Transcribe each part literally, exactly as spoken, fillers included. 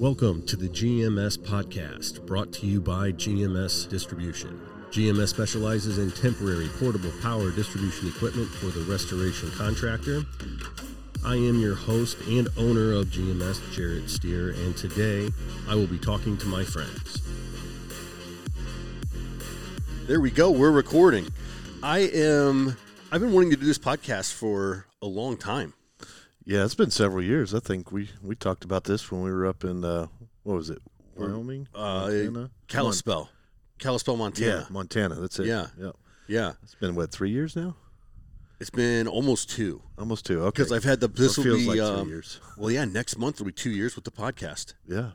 Welcome to the G M S Podcast, brought to you by G M S Distribution. G M S specializes in temporary portable power distribution equipment for the restoration contractor. I am your host and owner of G M S, Jared Steer, and today I will be talking to my friends. There we go. We're recording. I am, I've been wanting to do this podcast for a long time. Yeah, it's been several years. I think we, we talked about this when we were up in, uh, what was it, Wyoming? Uh, Montana? Kalispell. Kalispell, Montana. Yeah, Montana. That's it. Yeah. Yep. Yeah. It's been, what, three years now? It's been almost two. Almost two, okay. Because I've had the, this well, will be, like um, three years. Well, yeah, next month will be two years with the podcast. Yeah.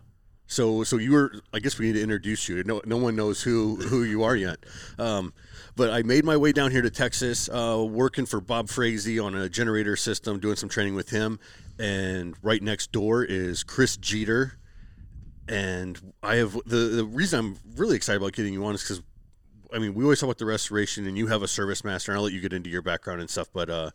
So so you were, I guess we need to introduce you. No no one knows who, who you are yet. Um, but I made my way down here to Texas, uh, working for Bob Frazee on a generator system, doing some training with him. And right next door is Chris Jeter. And I have the, the reason I'm really excited about getting you on is because, I mean, we always talk about the restoration, and you have a ServiceMaster, and I'll let you get into your background and stuff. But, uh,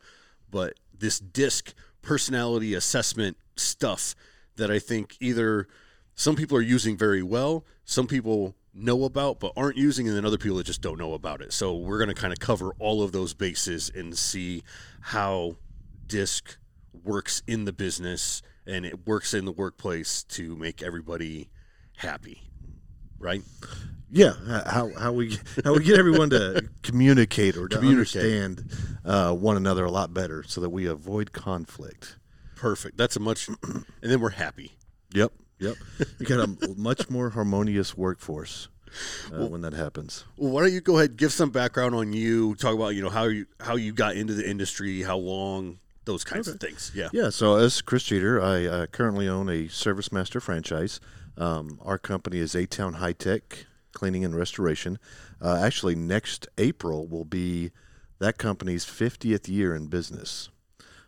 but this DISC personality assessment stuff that I think either – some people are using very well, some people know about but aren't using, and then other people that just don't know about it. So we're going to kind of cover all of those bases and see how DISC works in the business and it works in the workplace to make everybody happy, right? Yeah, how how we how we get everyone to communicate or to communicate. understand uh, one another a lot better so that we avoid conflict. Perfect. That's a much, and then we're happy. Yep. Yep, you got a much more harmonious workforce uh, well, when that happens. Well, why don't you go ahead and give some background on you? Talk about you know how you how you got into the industry, how long, those kinds okay. of things. Yeah, yeah. So as Chris Jeter, I uh, currently own a ServiceMaster franchise. Um, our company is A-Town High Tech Cleaning and Restoration. Uh, actually, next April will be that company's fiftieth year in business.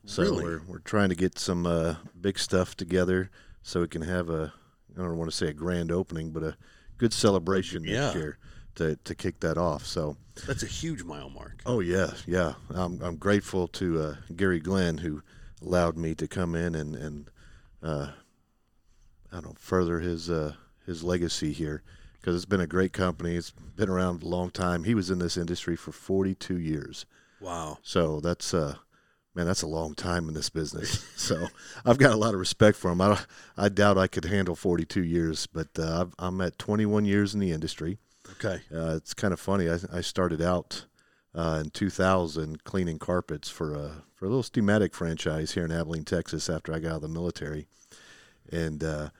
So really? we're we're trying to get some uh, big stuff together. So we can have a, I don't want to say a grand opening, but a good celebration yeah. next year to, to kick that off. So that's a huge mile mark. Oh, yeah, yeah. I'm I'm grateful to uh, Gary Glenn, who allowed me to come in and, and uh, I don't know, further his, uh, his legacy here because it's been a great company. It's been around a long time. He was in this industry for forty-two years. Wow. So that's uh, – man, that's a long time in this business. So I've got a lot of respect for him. I, I doubt I could handle forty-two years, but uh, I've, I'm at twenty-one years in the industry. Okay. Uh, it's kind of funny. I, I started out uh, in two thousand cleaning carpets for a, for a little Steematic franchise here in Abilene, Texas after I got out of the military. And, uh,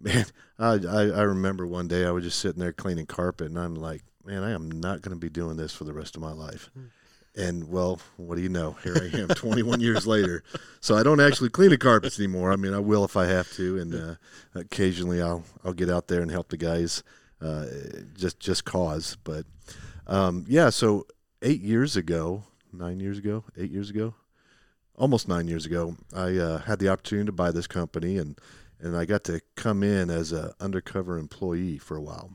man, I, I, I remember one day I was just sitting there cleaning carpet, and I'm like, man, I am not going to be doing this for the rest of my life. Mm. And, well, what do you know? Here I am twenty-one years later. So I don't actually clean the carpets anymore. I mean, I will if I have to. And uh, occasionally I'll I'll get out there and help the guys uh, just just cause. But, um, yeah, so eight years ago, nine years ago, eight years ago, almost nine years ago, I uh, had the opportunity to buy this company. And, and I got to come in as an undercover employee for a while.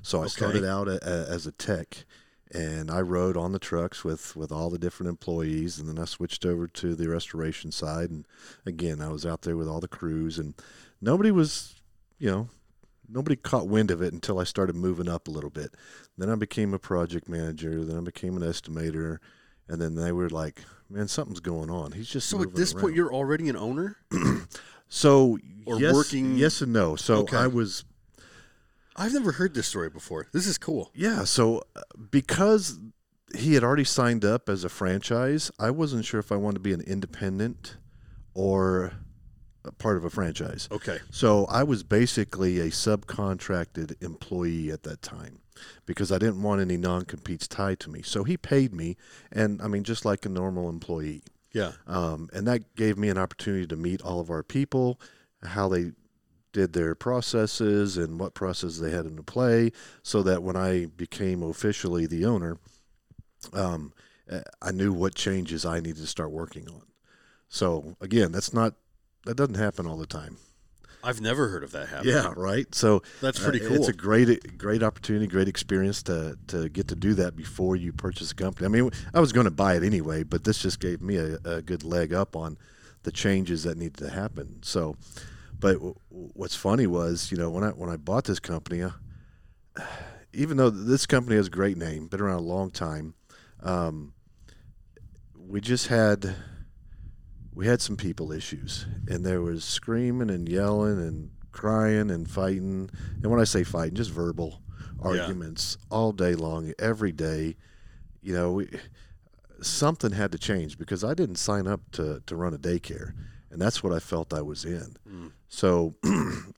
So I okay. started out a, a, as a tech. And I rode on the trucks with, with all the different employees, and then I switched over to the restoration side. And, again, I was out there with all the crews, and nobody was, you know, nobody caught wind of it until I started moving up a little bit. Then I became a project manager. Then I became an estimator. And then they were like, man, something's going on. He's just moving around. So at this point, you're already an owner? So or yes, working? Yes and no. So okay. I was – I've never heard this story before. This is cool. Yeah, so because he had already signed up as a franchise, I wasn't sure if I wanted to be an independent or a part of a franchise. Okay. So I was basically a subcontracted employee at that time because I didn't want any non-competes tied to me. So he paid me, and I mean, just like a normal employee. Yeah. Um, and that gave me an opportunity to meet all of our people, how they did their processes and what processes they had into play so that when I became officially the owner, um, I knew what changes I needed to start working on. So again, that's not, that doesn't happen all the time. I've never heard of that happening. Yeah. Right. So that's pretty cool. Uh, it's a great, great opportunity, great experience to, to get to do that before you purchase a company. I mean, I was going to buy it anyway, but this just gave me a, a good leg up on the changes that needed to happen. So, But w- what's funny was, you know, when I when I bought this company, uh, even though this company has a great name, been around a long time, um, we just had we had some people issues, and there was screaming and yelling and crying and fighting. And when I say fighting, just verbal arguments yeah. all day long, every day. You know, we, something had to change because I didn't sign up to, to run a daycare, and that's what I felt I was in. Mm. So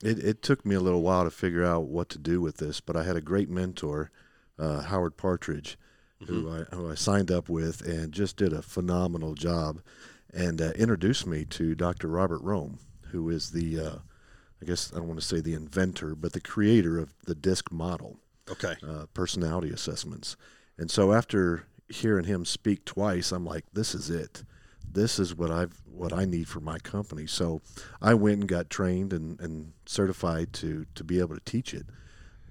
it, it took me a little while to figure out what to do with this, but I had a great mentor, uh, Howard Partridge, mm-hmm. who, I, who I signed up with and just did a phenomenal job and uh, introduced me to Doctor Robert Rome, who is the, uh, I guess I don't want to say the inventor, but the creator of the DISC model. Okay. Uh, personality assessments. And so after hearing him speak twice, I'm like, this is it. This is what I've what I need for my company. So I went and got trained and, and certified to to be able to teach it.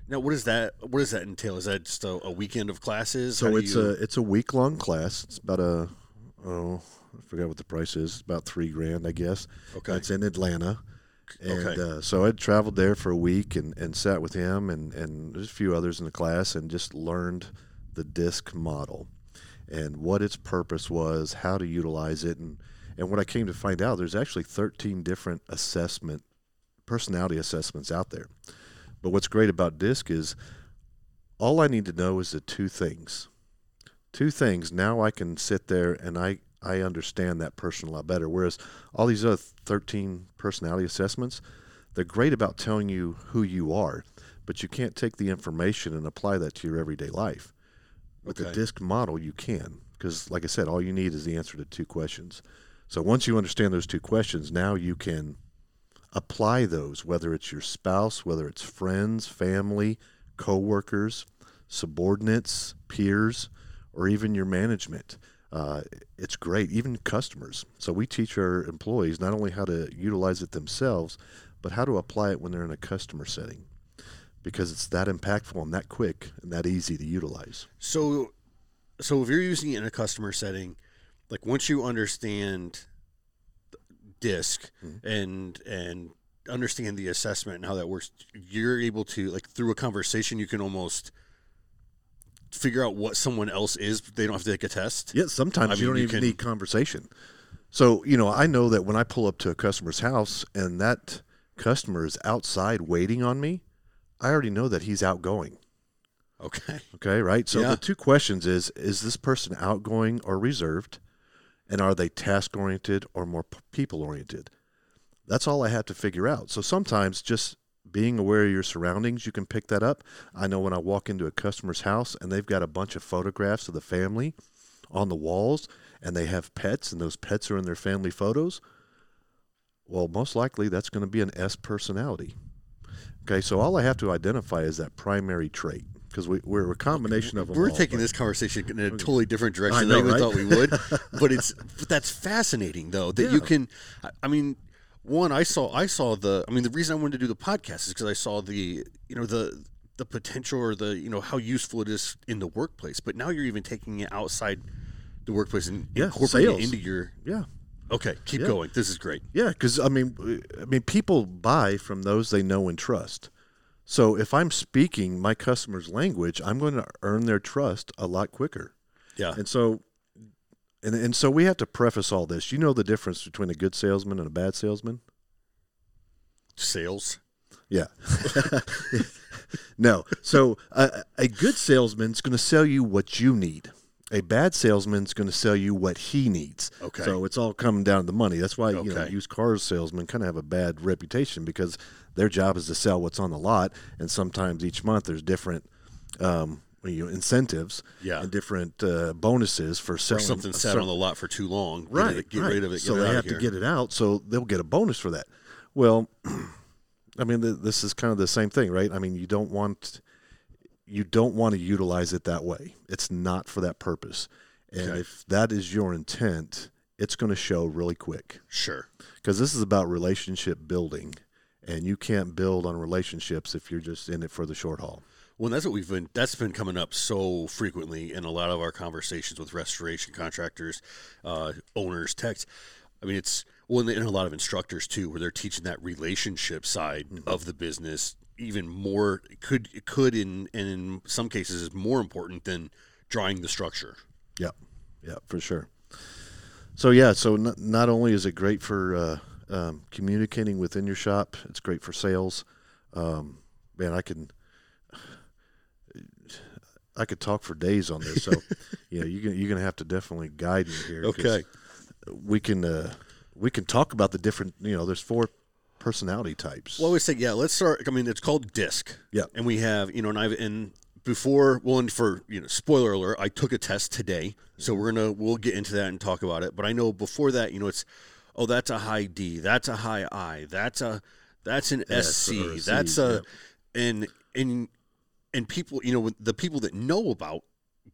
Now, what is that? What does that entail? Is that just a, a weekend of classes? So it's you... a it's a week long class. It's about a oh I forgot what the price is. It's about three grand, I guess. Okay, it's in Atlanta. And okay. uh, so I traveled there for a week and, and sat with him and and there's a few others in the class and just learned the DISC model and what its purpose was, how to utilize it. And, and what I came to find out, there's actually thirteen different assessment, personality assessments out there. But what's great about DISC is all I need to know is the two things. Two things. Now I can sit there and I, I understand that person a lot better. Whereas all these other thirteen personality assessments, they're great about telling you who you are, but you can't take the information and apply that to your everyday life. With okay. the DISC model, you can, because like I said, all you need is the answer to two questions. So once you understand those two questions, now you can apply those, whether it's your spouse, whether it's friends, family, coworkers, subordinates, peers, or even your management. Uh, it's great, even customers. So we teach our employees not only how to utilize it themselves, but how to apply it when they're in a customer setting. Because it's that impactful and that quick and that easy to utilize. So, so if you're using it in a customer setting, like once you understand DISC mm-hmm. and and understand the assessment and how that works, you're able to, like through a conversation, you can almost figure out what someone else is. But they don't have to take a test. Yeah, sometimes I mean, you don't you even can... need conversation. So, you know, I know that when I pull up to a customer's house and that customer is outside waiting on me, I already know that he's outgoing. Okay. Okay, right? So yeah. the two questions is, is this person outgoing or reserved? And are they task-oriented or more p- people-oriented? That's all I have to figure out. So sometimes just being aware of your surroundings, you can pick that up. I know when I walk into a customer's house and they've got a bunch of photographs of the family on the walls and they have pets and those pets are in their family photos, well, most likely that's going to be an S personality. Okay, so all I have to identify is that primary trait because we, we're a combination of them. We're all, taking this conversation in a totally different direction know, than we right? thought we would, but it's but that's fascinating though that yeah. you can. I mean, one I saw I saw the. I mean, the reason I wanted to do the podcast is because I saw the you know the the potential or the you know how useful it is in the workplace. But now you're even taking it outside the workplace and yeah, incorporating it into your yeah. Okay, keep yeah. going. This is great. Yeah, because I mean, I mean, people buy from those they know and trust. So if I'm speaking my customer's language, I'm going to earn their trust a lot quicker. Yeah, and so, and and so we have to preface all this. You know the difference between a good salesman and a bad salesman? Sales. Yeah. No. So a, a good salesman's going to sell you what you need. A bad salesman's going to sell you what he needs. Okay. So it's all coming down to the money. That's why okay. you know, used car salesmen kind of have a bad reputation because their job is to sell what's on the lot, and sometimes each month there's different um, you know, incentives yeah. and different uh, bonuses for selling. Or something sat on the lot for too long. Right. Get, it, get right. rid of it. Get so it they have to get it out, so they'll get a bonus for that. Well, I mean, th- this is kind of the same thing, right? I mean, you don't want... You don't want to utilize it that way. It's not for that purpose. And okay. if that is your intent, it's going to show really quick. Sure. Because this is about relationship building, and you can't build on relationships if you're just in it for the short haul. Well, that's what we've been, that's been coming up so frequently in a lot of our conversations with restoration contractors, uh, owners, techs. I mean, it's, Well, and, and a lot of instructors too, where they're teaching that relationship side mm-hmm. of the business even more. It could it could in and in some cases is more important than drawing the structure. Yeah, yeah, for sure. So yeah, so not, not only is it great for uh, um, communicating within your shop, it's great for sales. Um, man, I can. I could talk for days on this, so yeah, you can, you're going to have to definitely guide me here. Okay, we can uh, we can talk about the different. You know, there's four personality types. Well, I would say yeah. Let's start. I mean, it's called D I S C. Yeah, and we have you know, and I've and before. Well, and for you know, spoiler alert, I took a test today, so we're gonna we'll get into that and talk about it. But I know before that, you know, it's oh, that's a high D, that's a high I, that's a that's an S C, that's a yeah. and and. And people, you know, the people that know about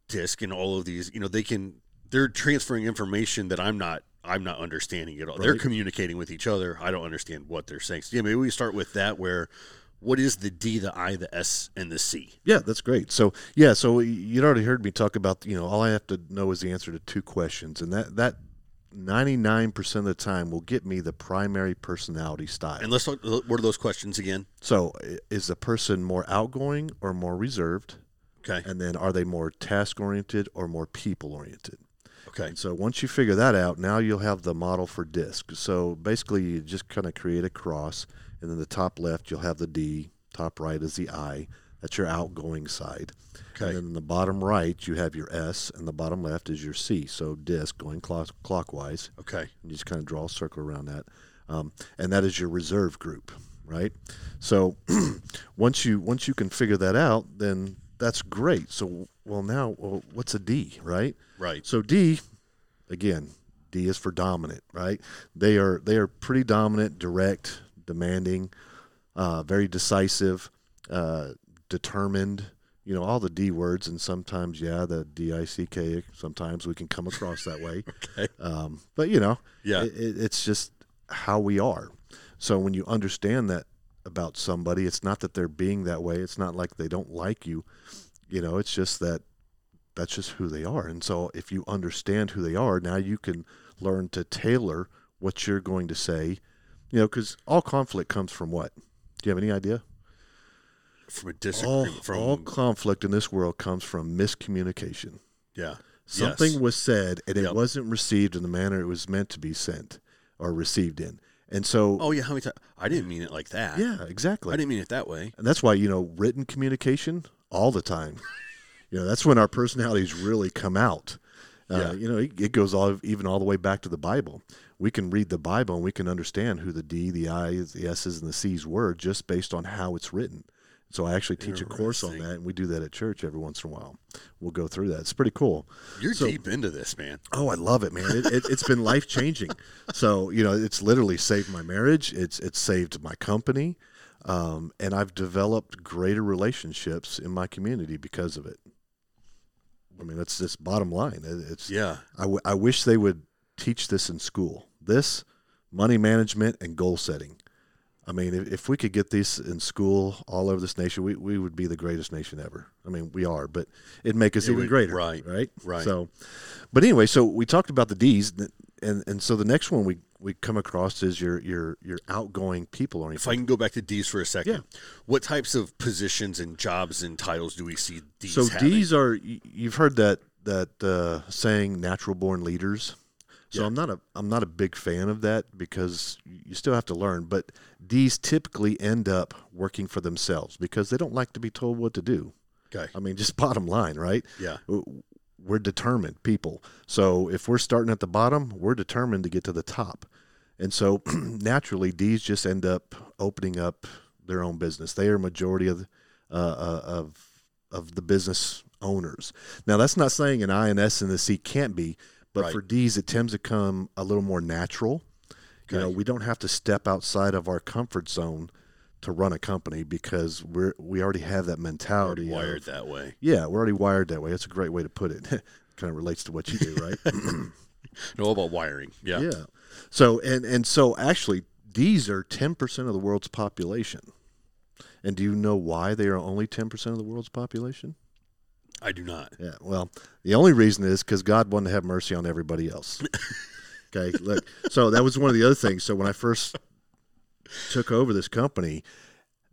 D I S C and all of these, you know, they can, they're transferring information that I'm not, I'm not understanding at all. Right. They're communicating with each other. I don't understand what they're saying. So, yeah, maybe we start with that where what is the D, the I, the S, and the C? Yeah, that's great. So, yeah, so you'd already heard me talk about, you know, all I have to know is the answer to two questions. And that, that ninety-nine percent of the time will get me the primary personality style. And let's talk, what are those questions again? So is the person more outgoing or more reserved? Okay. And then are they more task-oriented or more people-oriented? Okay. And so once you figure that out, now you'll have the model for D I S C. So basically you just kind of create a cross, and then the top left you'll have the D, top right is the I. That's your outgoing side. Okay. And then in the bottom right, you have your S, and the bottom left is your C. So disc going clock, clockwise. Okay. And you just kind of draw a circle around that. Um, and that is your reserve group, right? So once you once you can figure that out, then that's great. So, well, now well, what's a D, right? Right. So D, again, D is for dominant, right? They are, they are pretty dominant, direct, demanding, uh, very decisive, uh, determined, you know, all the D words, and sometimes, yeah, the D I C K, sometimes we can come across that way. Okay. Um, but, you know, yeah. it, it's just how we are. So when you understand that about somebody, it's not that they're being that way. It's not like they don't like you. You know, it's just that that's just who they are. And so if you understand who they are, now you can learn to tailor what you're going to say, you know, because all conflict comes from what? Do you have any idea? From a disagreement, all, from all conflict in this world comes from miscommunication. Yeah, something yes. was said and it yep. wasn't received in the manner it was meant to be sent or received in. And so, oh yeah, how many times? I didn't mean it like that. Yeah, exactly. I didn't mean it that way. And that's why, you know, written communication all the time. You know, that's when our personalities really come out. Uh, yeah. You know, it, it goes all even all the way back to the Bible. We can read the Bible and we can understand who the D, the I, the S's, and the C's were just based on how it's written. So I actually teach a course on that, and we do that at church every once in a while. We'll go through that. It's pretty cool. You're so deep into this, man. Oh, I love it, man. It, it, it's been life-changing. So, you know, it's literally saved my marriage. It's it's saved my company. Um, and I've developed greater relationships in my community because of it. I mean, that's just bottom line. It, it's yeah. I, w- I wish they would teach this in school. This, money management, and goal setting. I mean, if we could get these in school all over this nation, we, we would be the greatest nation ever. I mean, we are, but it'd make us it even would, greater. Right, right, right. So, but anyway, so we talked about the D's, and, and so the next one we, we come across is your your your outgoing people. Or if I can go back to D's for a second, yeah. What types of positions and jobs and titles do we see D's So having? D's are, you've heard that that uh, saying, natural born leaders. So yeah. I'm not a I'm not a big fan of that because you still have to learn. But D's typically end up working for themselves because they don't like to be told what to do. Okay. I mean, just bottom line, right? Yeah. We're determined people. So if we're starting at the bottom, we're determined to get to the top. And so naturally, D's just end up opening up their own business. They are majority of uh, of of the business owners. Now, that's not saying an I, an S, and a C can't be. But right. for D's, it tends to come a little more natural. Okay. You know, we don't have to step outside of our comfort zone to run a company because we're we already have that mentality. We're wired of, that way. Yeah, we're already wired that way. That's a great way to put it. Kind of relates to what you do, right? Know about wiring. Yeah. Yeah. So and and so actually, D's are ten percent of the world's population. And do you know why they are only ten percent of the world's population? I do not. Yeah. Well, the only reason is because God wanted to have mercy on everybody else. Okay, look. So that was one of the other things. So when I first took over this company,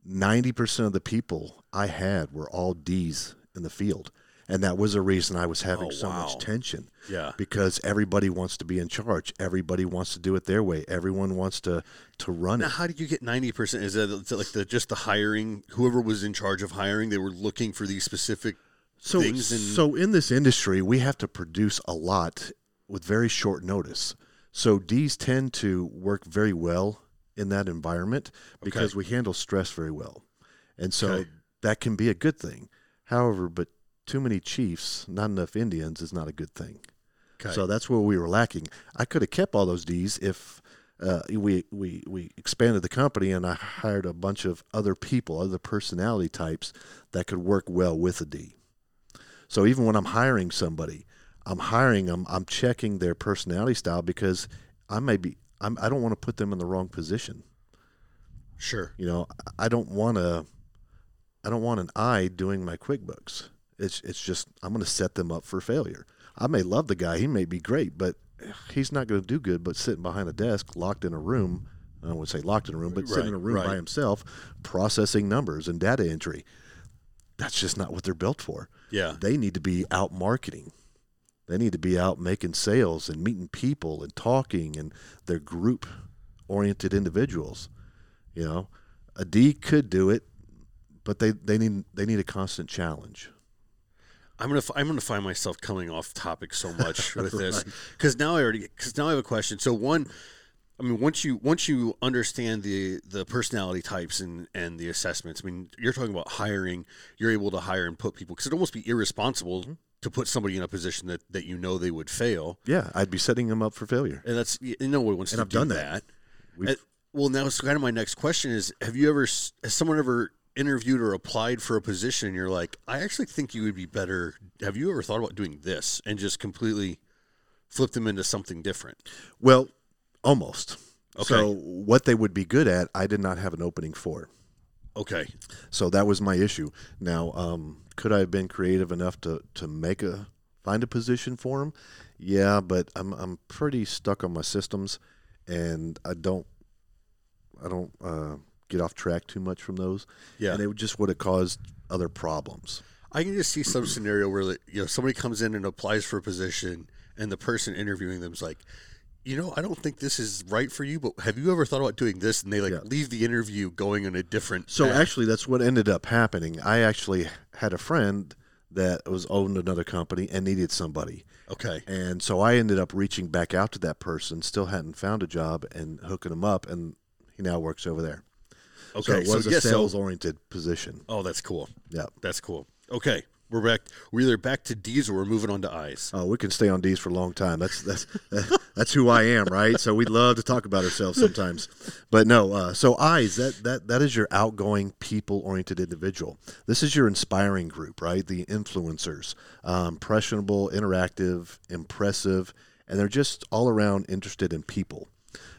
ninety percent of the people I had were all D's in the field. And that was a reason I was having oh, so wow. much tension. Yeah. Because everybody wants to be in charge. Everybody wants to do it their way. Everyone wants to, to run now, it. Now, how did you get ninety percent? Is that like the, just the hiring? Whoever was in charge of hiring, they were looking for these specific so, things? And... So in this industry, we have to produce a lot with very short notice. So D's tend to work very well in that environment because okay. we handle stress very well. And so okay. that can be a good thing. However, but... too many chiefs, not enough Indians is not a good thing. Okay. So that's where we were lacking. I could have kept all those D's if uh, we, we we expanded the company and I hired a bunch of other people, other personality types that could work well with a D. So even when I'm hiring somebody, I'm hiring them, I'm checking their personality style because I may be, I'm, I don't want to put them in the wrong position. Sure. You know, I don't want to, I don't want an I doing my QuickBooks. It's it's just, I'm going to set them up for failure. I may love the guy. He may be great, but he's not going to do good. But sitting behind a desk, locked in a room, I wouldn't say locked in a room, but right, sitting in a room right. by himself, processing numbers and data entry. That's just not what they're built for. Yeah. They need to be out marketing. They need to be out making sales and meeting people and talking, and they're group-oriented individuals. You know, a D could do it, but they, they need they need a constant challenge. I'm gonna I'm gonna find myself coming off topic so much with this because now I already because now I have a question. So one, I mean once you once you understand the the personality types and, and the assessments. I mean you're talking about hiring. You're able to hire and put people because it'd almost be irresponsible mm-hmm. to put somebody in a position that, that you know they would fail. Yeah, I'd be setting them up for failure. And that's you no know, one wants and to I've do done that. that. And, well, now it's kind of my next question is: Have you ever has someone ever interviewed or applied for a position and you're like, I actually think you would be better. Have you ever thought about doing this and just completely flip them into something different? Well, almost. Okay. So what they would be good at, I did not have an opening for. Okay. So that was my issue. Now, um, could I have been creative enough to, to make a, find a position for them? Yeah, but I'm, I'm pretty stuck on my systems and I don't, I don't, uh, get off track too much from those. Yeah. And it just would have caused other problems. I can just see some scenario where, you know, somebody comes in and applies for a position and the person interviewing them is like, you know, I don't think this is right for you, but have you ever thought about doing this? And they like yeah. leave the interview going in a different So path. Actually that's what ended up happening. I actually had a friend that was owned another company and needed somebody. Okay. And so I ended up reaching back out to that person, still hadn't found a job and hooking him up. And he now works over there. Okay, so it was so, a yes, sales-oriented so, position. Oh, that's cool. Yeah. That's cool. Okay, we're back. We're either back to D's or we're moving on to I's. Oh, we can stay on D's for a long time. That's that's that's who I am, right? So we love to talk about ourselves sometimes. But no, uh, so I's, that, that, that is your outgoing, people-oriented individual. This is your inspiring group, right? The influencers, um, impressionable, interactive, impressive, and they're just all around interested in people.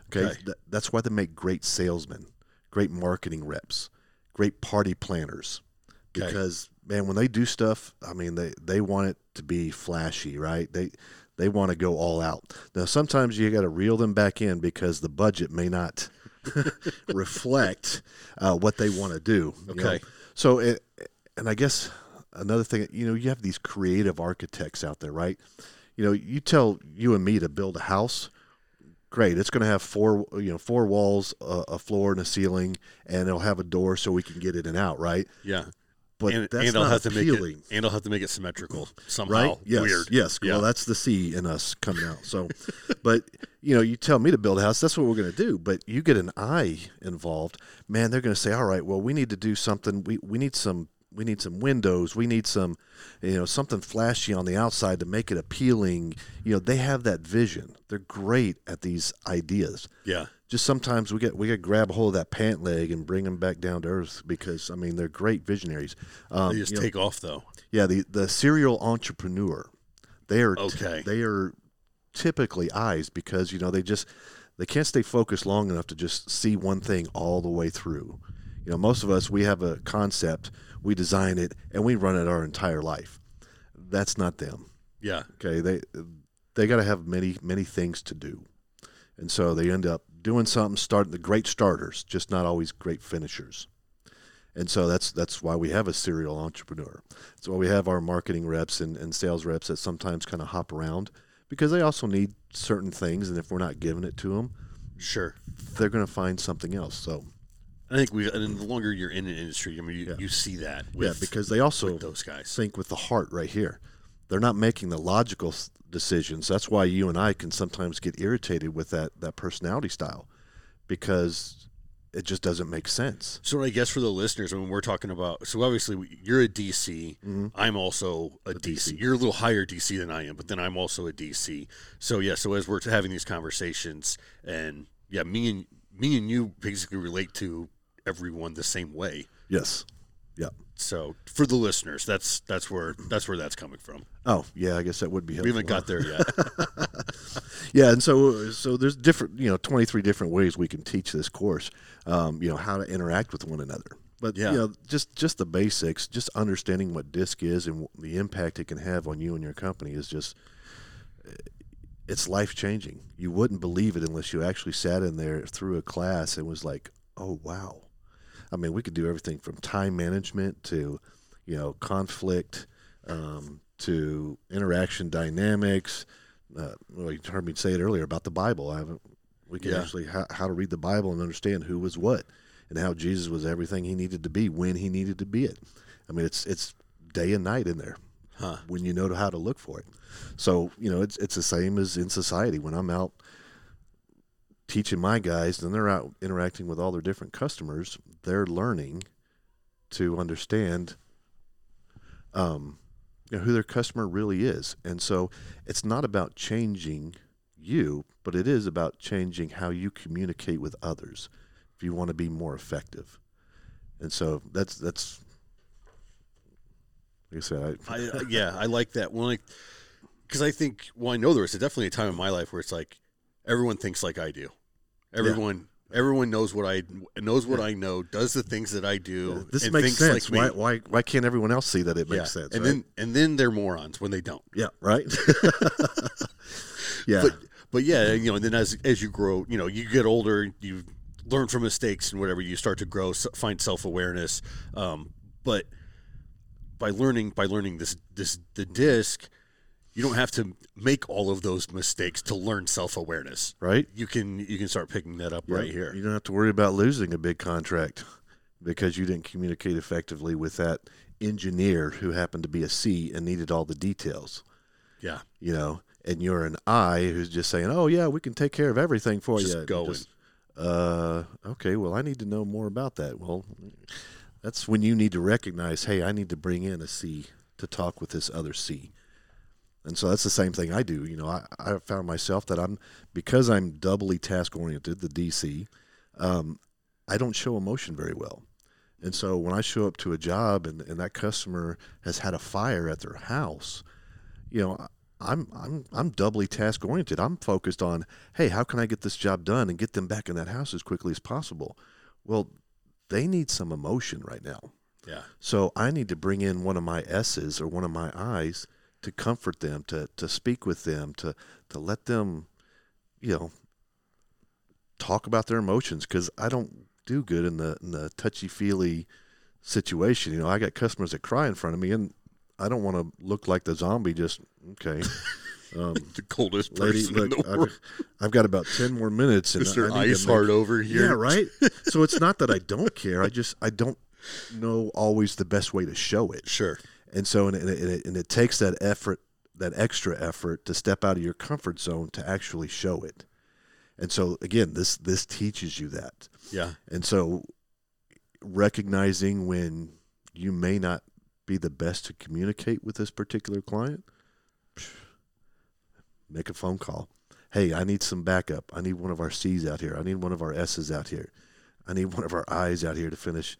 Okay, okay. Th- that's why they make great salesmen. Great marketing reps, great party planners, because okay. man, when they do stuff, I mean, they, they want it to be flashy, right? They, they want to go all out. Now, sometimes you got to reel them back in because the budget may not reflect uh, what they want to do. Okay. You know? So, it, and I guess another thing, you know, you have these creative architects out there, right? You know, you tell you and me to build a house. Great. It's going to have four, you know, four walls, uh, a floor, and a ceiling, and it'll have a door so we can get in and out, right? Yeah. But and, that's and not have appealing. To make it, and it'll have to make it symmetrical somehow. Right? Yes. Weird. Yes. Yeah. Well, that's the C in us coming out. So, but you know, you tell me to build a house, that's what we're going to do. But you get an I involved, man. They're going to say, all right, well, we need to do something. We we need some. We need some windows. We need some, you know, something flashy on the outside to make it appealing. You know, they have that vision. They're great at these ideas. Yeah. Just sometimes we get we get grab a hold of that pant leg and bring them back down to earth because I mean they're great visionaries. Um, they just you know, take off though. Yeah. The the serial entrepreneur, they are okay. T- they are typically eyes because you know they just they can't stay focused long enough to just see one thing all the way through. You know, most of us, we have a concept, we design it, and we run it our entire life. That's not them. Yeah. Okay. They they got to have many, many things to do. And so they end up doing something, starting the great starters, just not always great finishers. And so that's that's why we have a serial entrepreneur. That's why we have our marketing reps and, and sales reps that sometimes kind of hop around, because they also need certain things, and if we're not giving it to them, sure, they're going to find something else. So I think we, and the longer you're in an industry, I mean, you, yeah. you see that. With, yeah, because they also with those guys. think with the heart right here. They're not making the logical decisions. That's why you and I can sometimes get irritated with that that personality style, because it just doesn't make sense. So I guess for the listeners, when we're talking about, so obviously you're a D C, mm-hmm. I'm also a, a D C. D C. You're a little higher D C than I am, but then I'm also a D C. So yeah, so as we're having these conversations, and yeah, me and me and you basically relate to everyone the same way. Yes. Yeah. So for the listeners, that's that's where that's where that's coming from. Oh yeah, I guess that would be helpful. We haven't got there yet. Yeah, and so so there's different, you know, twenty-three different ways we can teach this course, um, you know, how to interact with one another. But yeah. you know, just just the basics, just understanding what D I S C is and the impact it can have on you and your company is just, it's life changing. You wouldn't believe it unless you actually sat in there through a class and was like, oh wow. I mean, we could do everything from time management to, you know, conflict, um, to interaction dynamics. Uh, well, you heard me say it earlier about the Bible. I haven't, we can yeah. actually ha- how to read the Bible and understand who was what and how Jesus was everything he needed to be when he needed to be it. I mean, it's it's day and night in there huh. when you know how to look for it. So, you know, it's it's the same as in society. When I'm out teaching my guys, then they're out interacting with all their different customers. They're learning to understand, um, you know, who their customer really is. And so it's not about changing you, but it is about changing how you communicate with others if you want to be more effective. And so that's, that's, like I said, I, I, yeah, I like that one. Cause I think, well, I know there was definitely a time in my life where it's like, everyone thinks like I do. Everyone, yeah. everyone knows what I knows what yeah. I know. Does the things that I do. Yeah, this and makes sense. Like why, why, why can't everyone else see that it makes yeah. sense? And right? then, and then they're morons when they don't. Yeah, right. yeah, but, but yeah, you know. And then as as you grow, you know, you get older, you learn from mistakes and whatever. You start to grow, find self awareness. Um, but by learning, by learning this this the D I S C. You don't have to make all of those mistakes to learn self-awareness, right? You can you can start picking that up yeah. right here. You don't have to worry about losing a big contract because you didn't communicate effectively with that engineer who happened to be a C and needed all the details. Yeah. You know, and you're an I who's just saying, oh, yeah, we can take care of everything for just you. Just going. Just, uh, okay, well, I need to know more about that. Well, that's when you need to recognize, hey, I need to bring in a C to talk with this other C. And so that's the same thing I do. You know, I, I found myself that I'm, because I'm doubly task-oriented, the D C, um, I don't show emotion very well. And so when I show up to a job and, and that customer has had a fire at their house, you know, I'm I'm I'm doubly task-oriented. I'm focused on, hey, how can I get this job done and get them back in that house as quickly as possible? Well, they need some emotion right now. Yeah. So I need to bring in one of my S's or one of my I's to comfort them, to, to speak with them, to, to let them, you know, talk about their emotions. Cause I don't do good in the, in the touchy feely situation. You know, I got customers that cry in front of me and I don't want to look like the zombie. Just, okay. Um, the coldest person lady, look, in the I've, world. I've got about ten more minutes. And Mister I, I Ice Heart over here. Yeah. Right. So it's not that I don't care. I just, I don't know always the best way to show it. Sure. And so, and it, and it takes that effort, that extra effort to step out of your comfort zone to actually show it. And so again, this, this teaches you that. Yeah. And so recognizing when you may not be the best to communicate with this particular client, make a phone call. Hey, I need some backup. I need one of our C's out here. I need one of our S's out here. I need one of our I's out here to finish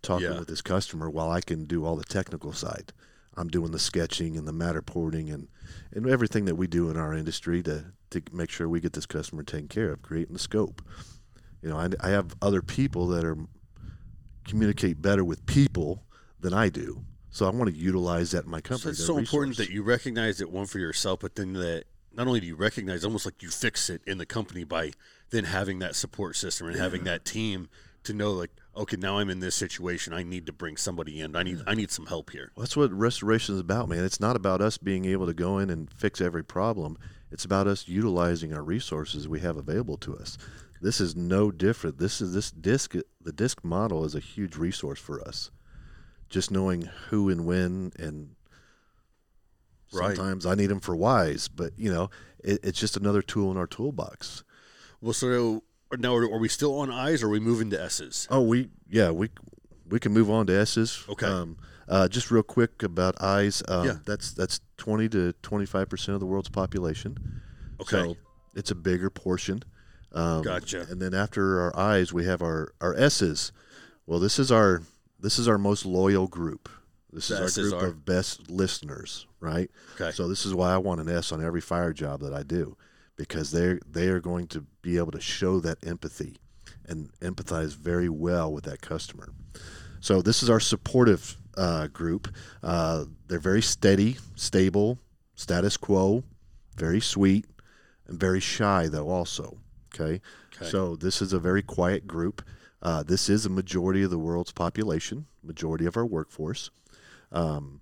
talking yeah. with this customer while I can do all the technical side. I'm doing the sketching and the matter porting and, and everything that we do in our industry to, to make sure we get this customer taken care of, creating the scope. You know, I, I have other people that are communicate better with people than I do. So I want to utilize that in my company. So it's so resource. important that you recognize it, one, for yourself, but then that not only do you recognize, almost like you fix it in the company by then having that support system and yeah. having that team to know, like, okay, now I'm in this situation. I need to bring somebody in. I need I need some help here. Well, that's what restoration is about, man. It's not about us being able to go in and fix every problem. It's about us utilizing our resources we have available to us. This is no different. This is this disc. The disc model is a huge resource for us. Just knowing who and when, and sometimes right. I need them for whys, but you know, it, it's just another tool in our toolbox. Well, so now are we still on I's or are we moving to S's? Oh, we, yeah, we, we can move on to S's. Okay. Um, uh, just real quick about I's. Um, yeah. That's, that's twenty to twenty-five percent of the world's population. Okay. So it's a bigger portion. Um, gotcha. And then after our I's, we have our, our S's. Well, this is our, this is our most loyal group. This the is our S's group are. of best listeners, right? Okay. So this is why I want an S on every fire job that I do, because they they are going to be able to show that empathy and empathize very well with that customer. So this is our supportive uh, group. Uh, they're very steady, stable, status quo, very sweet, and very shy, though, also. Okay? Okay. So this is a very quiet group. Uh, this is a majority of the world's population, majority of our workforce. Um,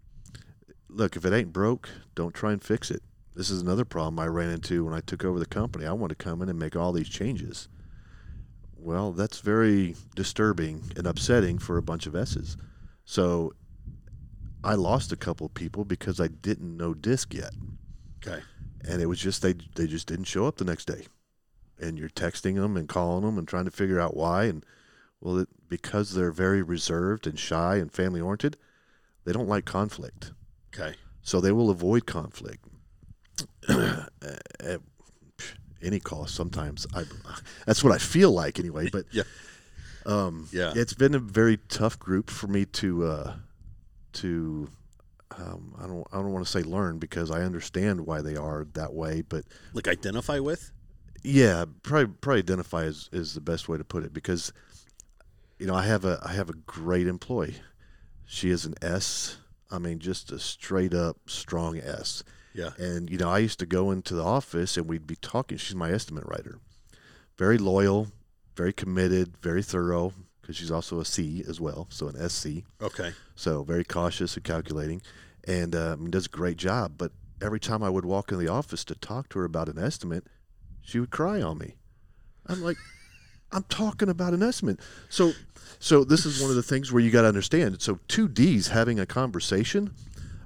look, if it ain't broke, don't try and fix it. This is another problem I ran into when I took over the company. I want to come in and make all these changes. Well, that's very disturbing and upsetting for a bunch of S's. So I lost a couple of people because I didn't know DISC yet. Okay. And it was just, they they just didn't show up the next day. And you're texting them and calling them and trying to figure out why. And well, it, because they're very reserved and shy and family-oriented, they don't like conflict. Okay. So they will avoid conflict at any cost sometimes. I, that's what I feel like anyway. But yeah. Um, yeah. It's been a very tough group for me to, uh, to um, I don't I don't want to say learn, because I understand why they are that way. But like identify with? Yeah, probably probably identify is, is the best way to put it, because, you know, I have a I have a great employee. She is an S. I mean, just a straight up strong S. Yeah. And, you know, I used to go into the office and we'd be talking. She's my estimate writer. Very loyal, very committed, very thorough, because she's also a C as well. So an S C. Okay. So very cautious and calculating, and um, does a great job. But every time I would walk in the office to talk to her about an estimate, she would cry on me. I'm like, I'm talking about an estimate. So, so this is one of the things where you got to understand. So two D's having a conversation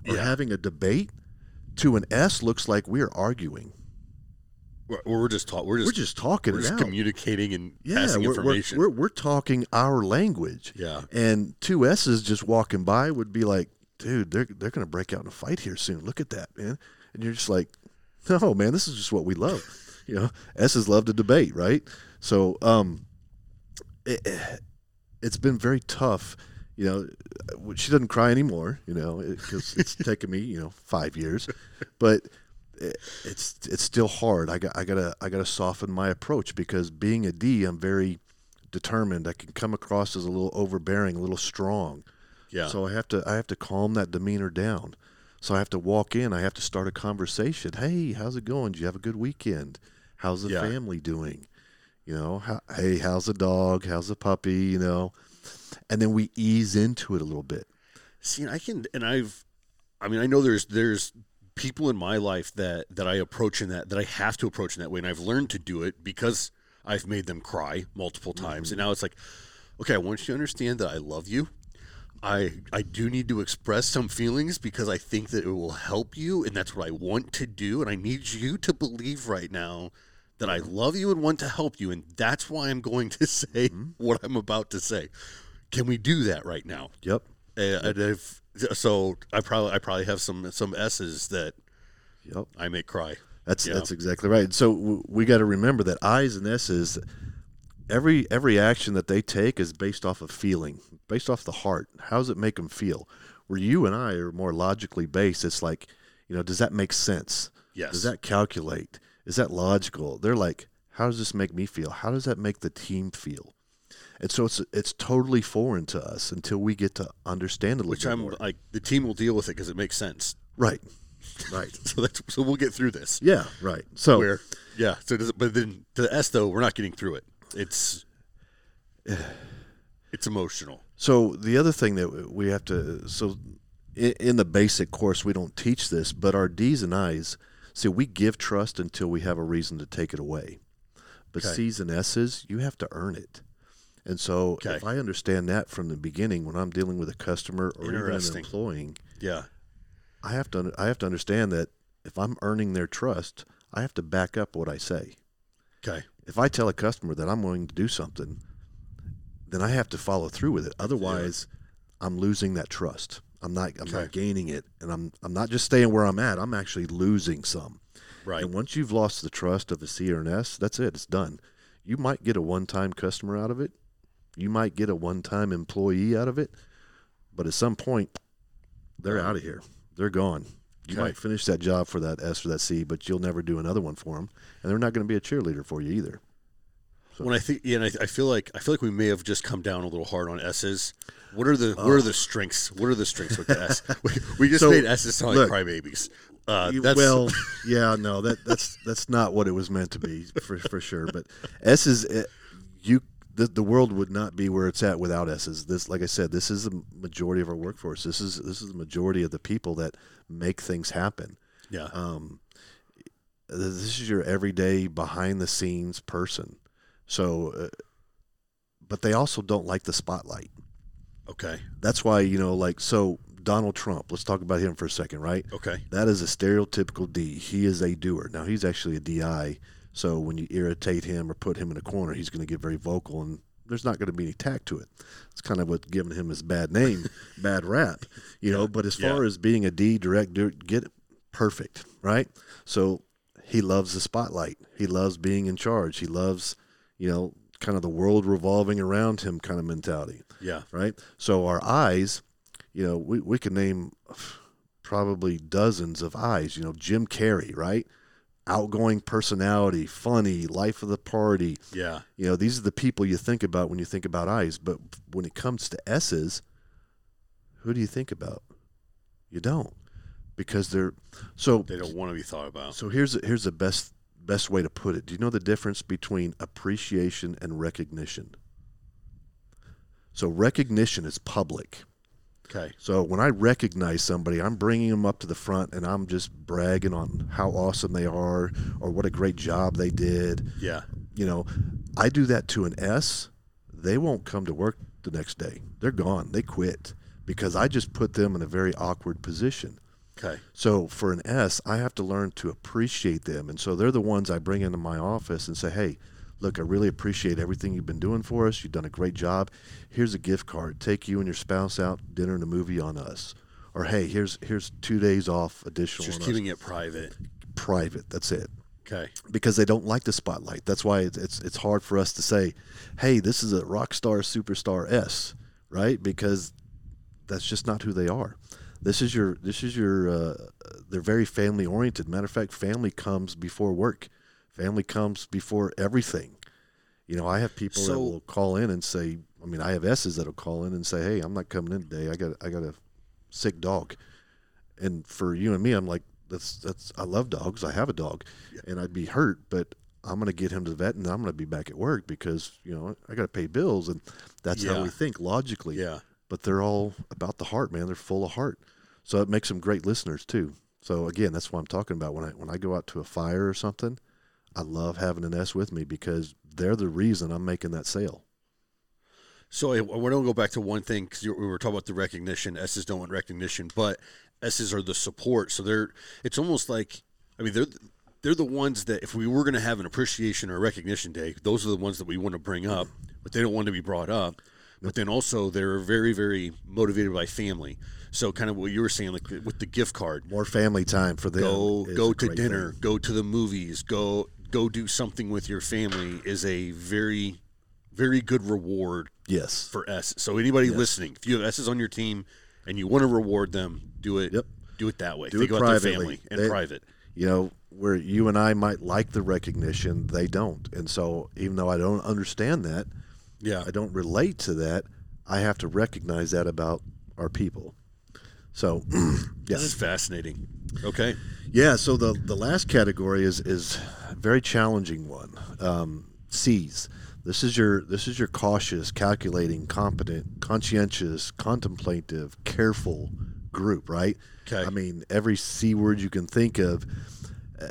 or yeah. having a debate, to an S looks like we're arguing. We're, we're just talking. We're just, we're just talking. We're just out. communicating and yeah, passing we're, information. We're, we're, we're talking our language. Yeah. And two S's just walking by would be like, dude, they're they're going to break out in a fight here soon. Look at that, man. And you're just like, no, man, this is just what we love. You know, S's love to debate, right? So um, it, it's been very tough. You know, she doesn't cry anymore, you know, because it, it's taken me, you know, five years. But it, it's it's still hard. I got I gotta I gotta soften my approach, because being a D, I'm very determined. I can come across as a little overbearing, a little strong. Yeah. So I have to I have to calm that demeanor down. So I have to walk in. I have to start a conversation. Hey, how's it going? Did you have a good weekend? How's the yeah. family doing? You know, how, hey, how's the dog? How's the puppy? You know, and then we ease into it a little bit. See, I can, and I've, I mean, I know there's there's people in my life that that I approach in that that I have to approach in that way, and I've learned to do it because I've made them cry multiple times, mm-hmm. and now it's like, okay, I want you to understand that I love you. I, I do need to express some feelings because I think that it will help you, and that's what I want to do, and I need you to believe right now that I love you and want to help you, and that's why I'm going to say mm-hmm. what I'm about to say. Can we do that right now? Yep. And if, so I probably I probably have some some S's that yep. I may cry. That's yeah. that's exactly right. So w- we got to remember that I's and S's, every every action that they take is based off of feeling, based off the heart. How does it make them feel? Where you and I are more logically based, it's like, you know, does that make sense? Yes. Does that calculate? Is that logical? They're like, how does this make me feel? How does that make the team feel? And so it's it's totally foreign to us until we get to understand it a little bit more. Which I'm like, the team will deal with it because it makes sense. Right. Right. So that's so we'll get through this. Yeah. Right. So Where, yeah. So does it, but then to the S though, we're not getting through it. It's it's emotional. So the other thing that we have to so in, in the basic course we don't teach this, but our D's and I's. See, we give trust until we have a reason to take it away. But okay. C's and S's, you have to earn it. And so okay. if I understand that from the beginning when I'm dealing with a customer or even an employee, yeah. I have to I have to understand that if I'm earning their trust, I have to back up what I say. Okay. If I tell a customer that I'm willing to do something, then I have to follow through with it. Otherwise, yeah. I'm losing that trust. I'm not I'm okay. not gaining it, and I'm I'm not just staying where I'm at. I'm actually losing some. Right. And once you've lost the trust of a C or an S, that's it. It's done. You might get a one-time customer out of it. You might get a one-time employee out of it. But at some point, they're out of here. They're gone. You okay. might finish that job for that S or that C, but you'll never do another one for them, and they're not going to be a cheerleader for you either. So. When I think, yeah, and I, I feel like I feel like we may have just come down a little hard on S's. What are the oh. what are the strengths? What are the strengths with the S? we, we just so, made S's sound like crybabies. Uh, well, yeah, no, that that's that's not what it was meant to be for for sure. But S's, you the, the world would not be where it's at without S's. This, like I said, this is the majority of our workforce. This is this is the majority of the people that make things happen. Yeah. Um, this is your everyday behind the scenes person. So, uh, but they also don't like the spotlight. Okay. That's why, you know, like, so Donald Trump, let's talk about him for a second, right? Okay. That is a stereotypical D. He is a doer. Now, he's actually a D I, so when you irritate him or put him in a corner, he's going to get very vocal, and there's not going to be any tact to it. It's kind of what's giving him his bad name, bad rap, you yeah. know, but as far yeah. as being a D, direct, get it, perfect, right? So he loves the spotlight. He loves being in charge. He loves... you know, kind of the world revolving around him kind of mentality. Yeah. Right? So our eyes, you know, we, we can name probably dozens of eyes. You know, Jim Carrey, right? Outgoing personality, funny, life of the party. Yeah. You know, these are the people you think about when you think about eyes. But when it comes to S's, who do you think about? You don't. Because they're so. They don't want to be thought about. So here's here's the best Best way to put it. Do you know the difference between appreciation and recognition? So recognition is public. Okay. So when I recognize somebody, I'm bringing them up to the front and I'm just bragging on how awesome they are or what a great job they did. Yeah. You know, I do that to an S, they won't come to work the next day. They're gone. They quit because I just put them in a very awkward position. Okay. So for an S, I have to learn to appreciate them. And so they're the ones I bring into my office and say, hey, look, I really appreciate everything you've been doing for us. You've done a great job. Here's a gift card. Take you and your spouse out, dinner and a movie on us. Or, hey, here's here's two days off additional. Just keeping it private. Private. That's it. Okay. Because they don't like the spotlight. That's why it's, it's, it's hard for us to say, hey, this is a rock star, superstar S, right? Because that's just not who they are. This is your, this is your, uh, they're very family oriented. Matter of fact, family comes before work. Family comes before everything. You know, I have people so, that will call in and say, I mean, I have S's that'll call in and say, hey, I'm not coming in today. I got, I got a sick dog. And for you and me, I'm like, that's, that's, I love dogs. I have a dog yeah. and I'd be hurt, but I'm going to get him to the vet and I'm going to be back at work because, you know, I got to pay bills. And that's yeah. how we think logically. Yeah. But they're all about the heart, man. They're full of heart. So it makes them great listeners, too. So, again, that's what I'm talking about. When I when I go out to a fire or something, I love having an S with me because they're the reason I'm making that sale. So I, I want to go back to one thing because we were talking about the recognition. S's don't want recognition, but S's are the support. So they're it's almost like, I mean, they're they're the ones that if we were going to have an appreciation or a recognition day, those are the ones that we want to bring up, but they don't want to be brought up. But then also they're very, very motivated by family. So kind of what you were saying, like with the gift card, more family time for them. Go go to dinner, thing. Go to the movies, go go do something with your family is a very, very good reward. Yes. For S. So anybody yes. listening, if you have S's on your team and you want to reward them, do it. Yep. Do it that way. Do Think it about privately. Their family and they, private. You know, where you and I might like the recognition, they don't. And so even though I don't understand that. Yeah, I don't relate to that. I have to recognize that about our people. So, yeah, this is fascinating. Okay. Yeah, so the, the last category is is a very challenging one. Um, C's. This is your this is your cautious, calculating, competent, conscientious, contemplative, careful group, right? Okay. I mean, every C word you can think of. Uh,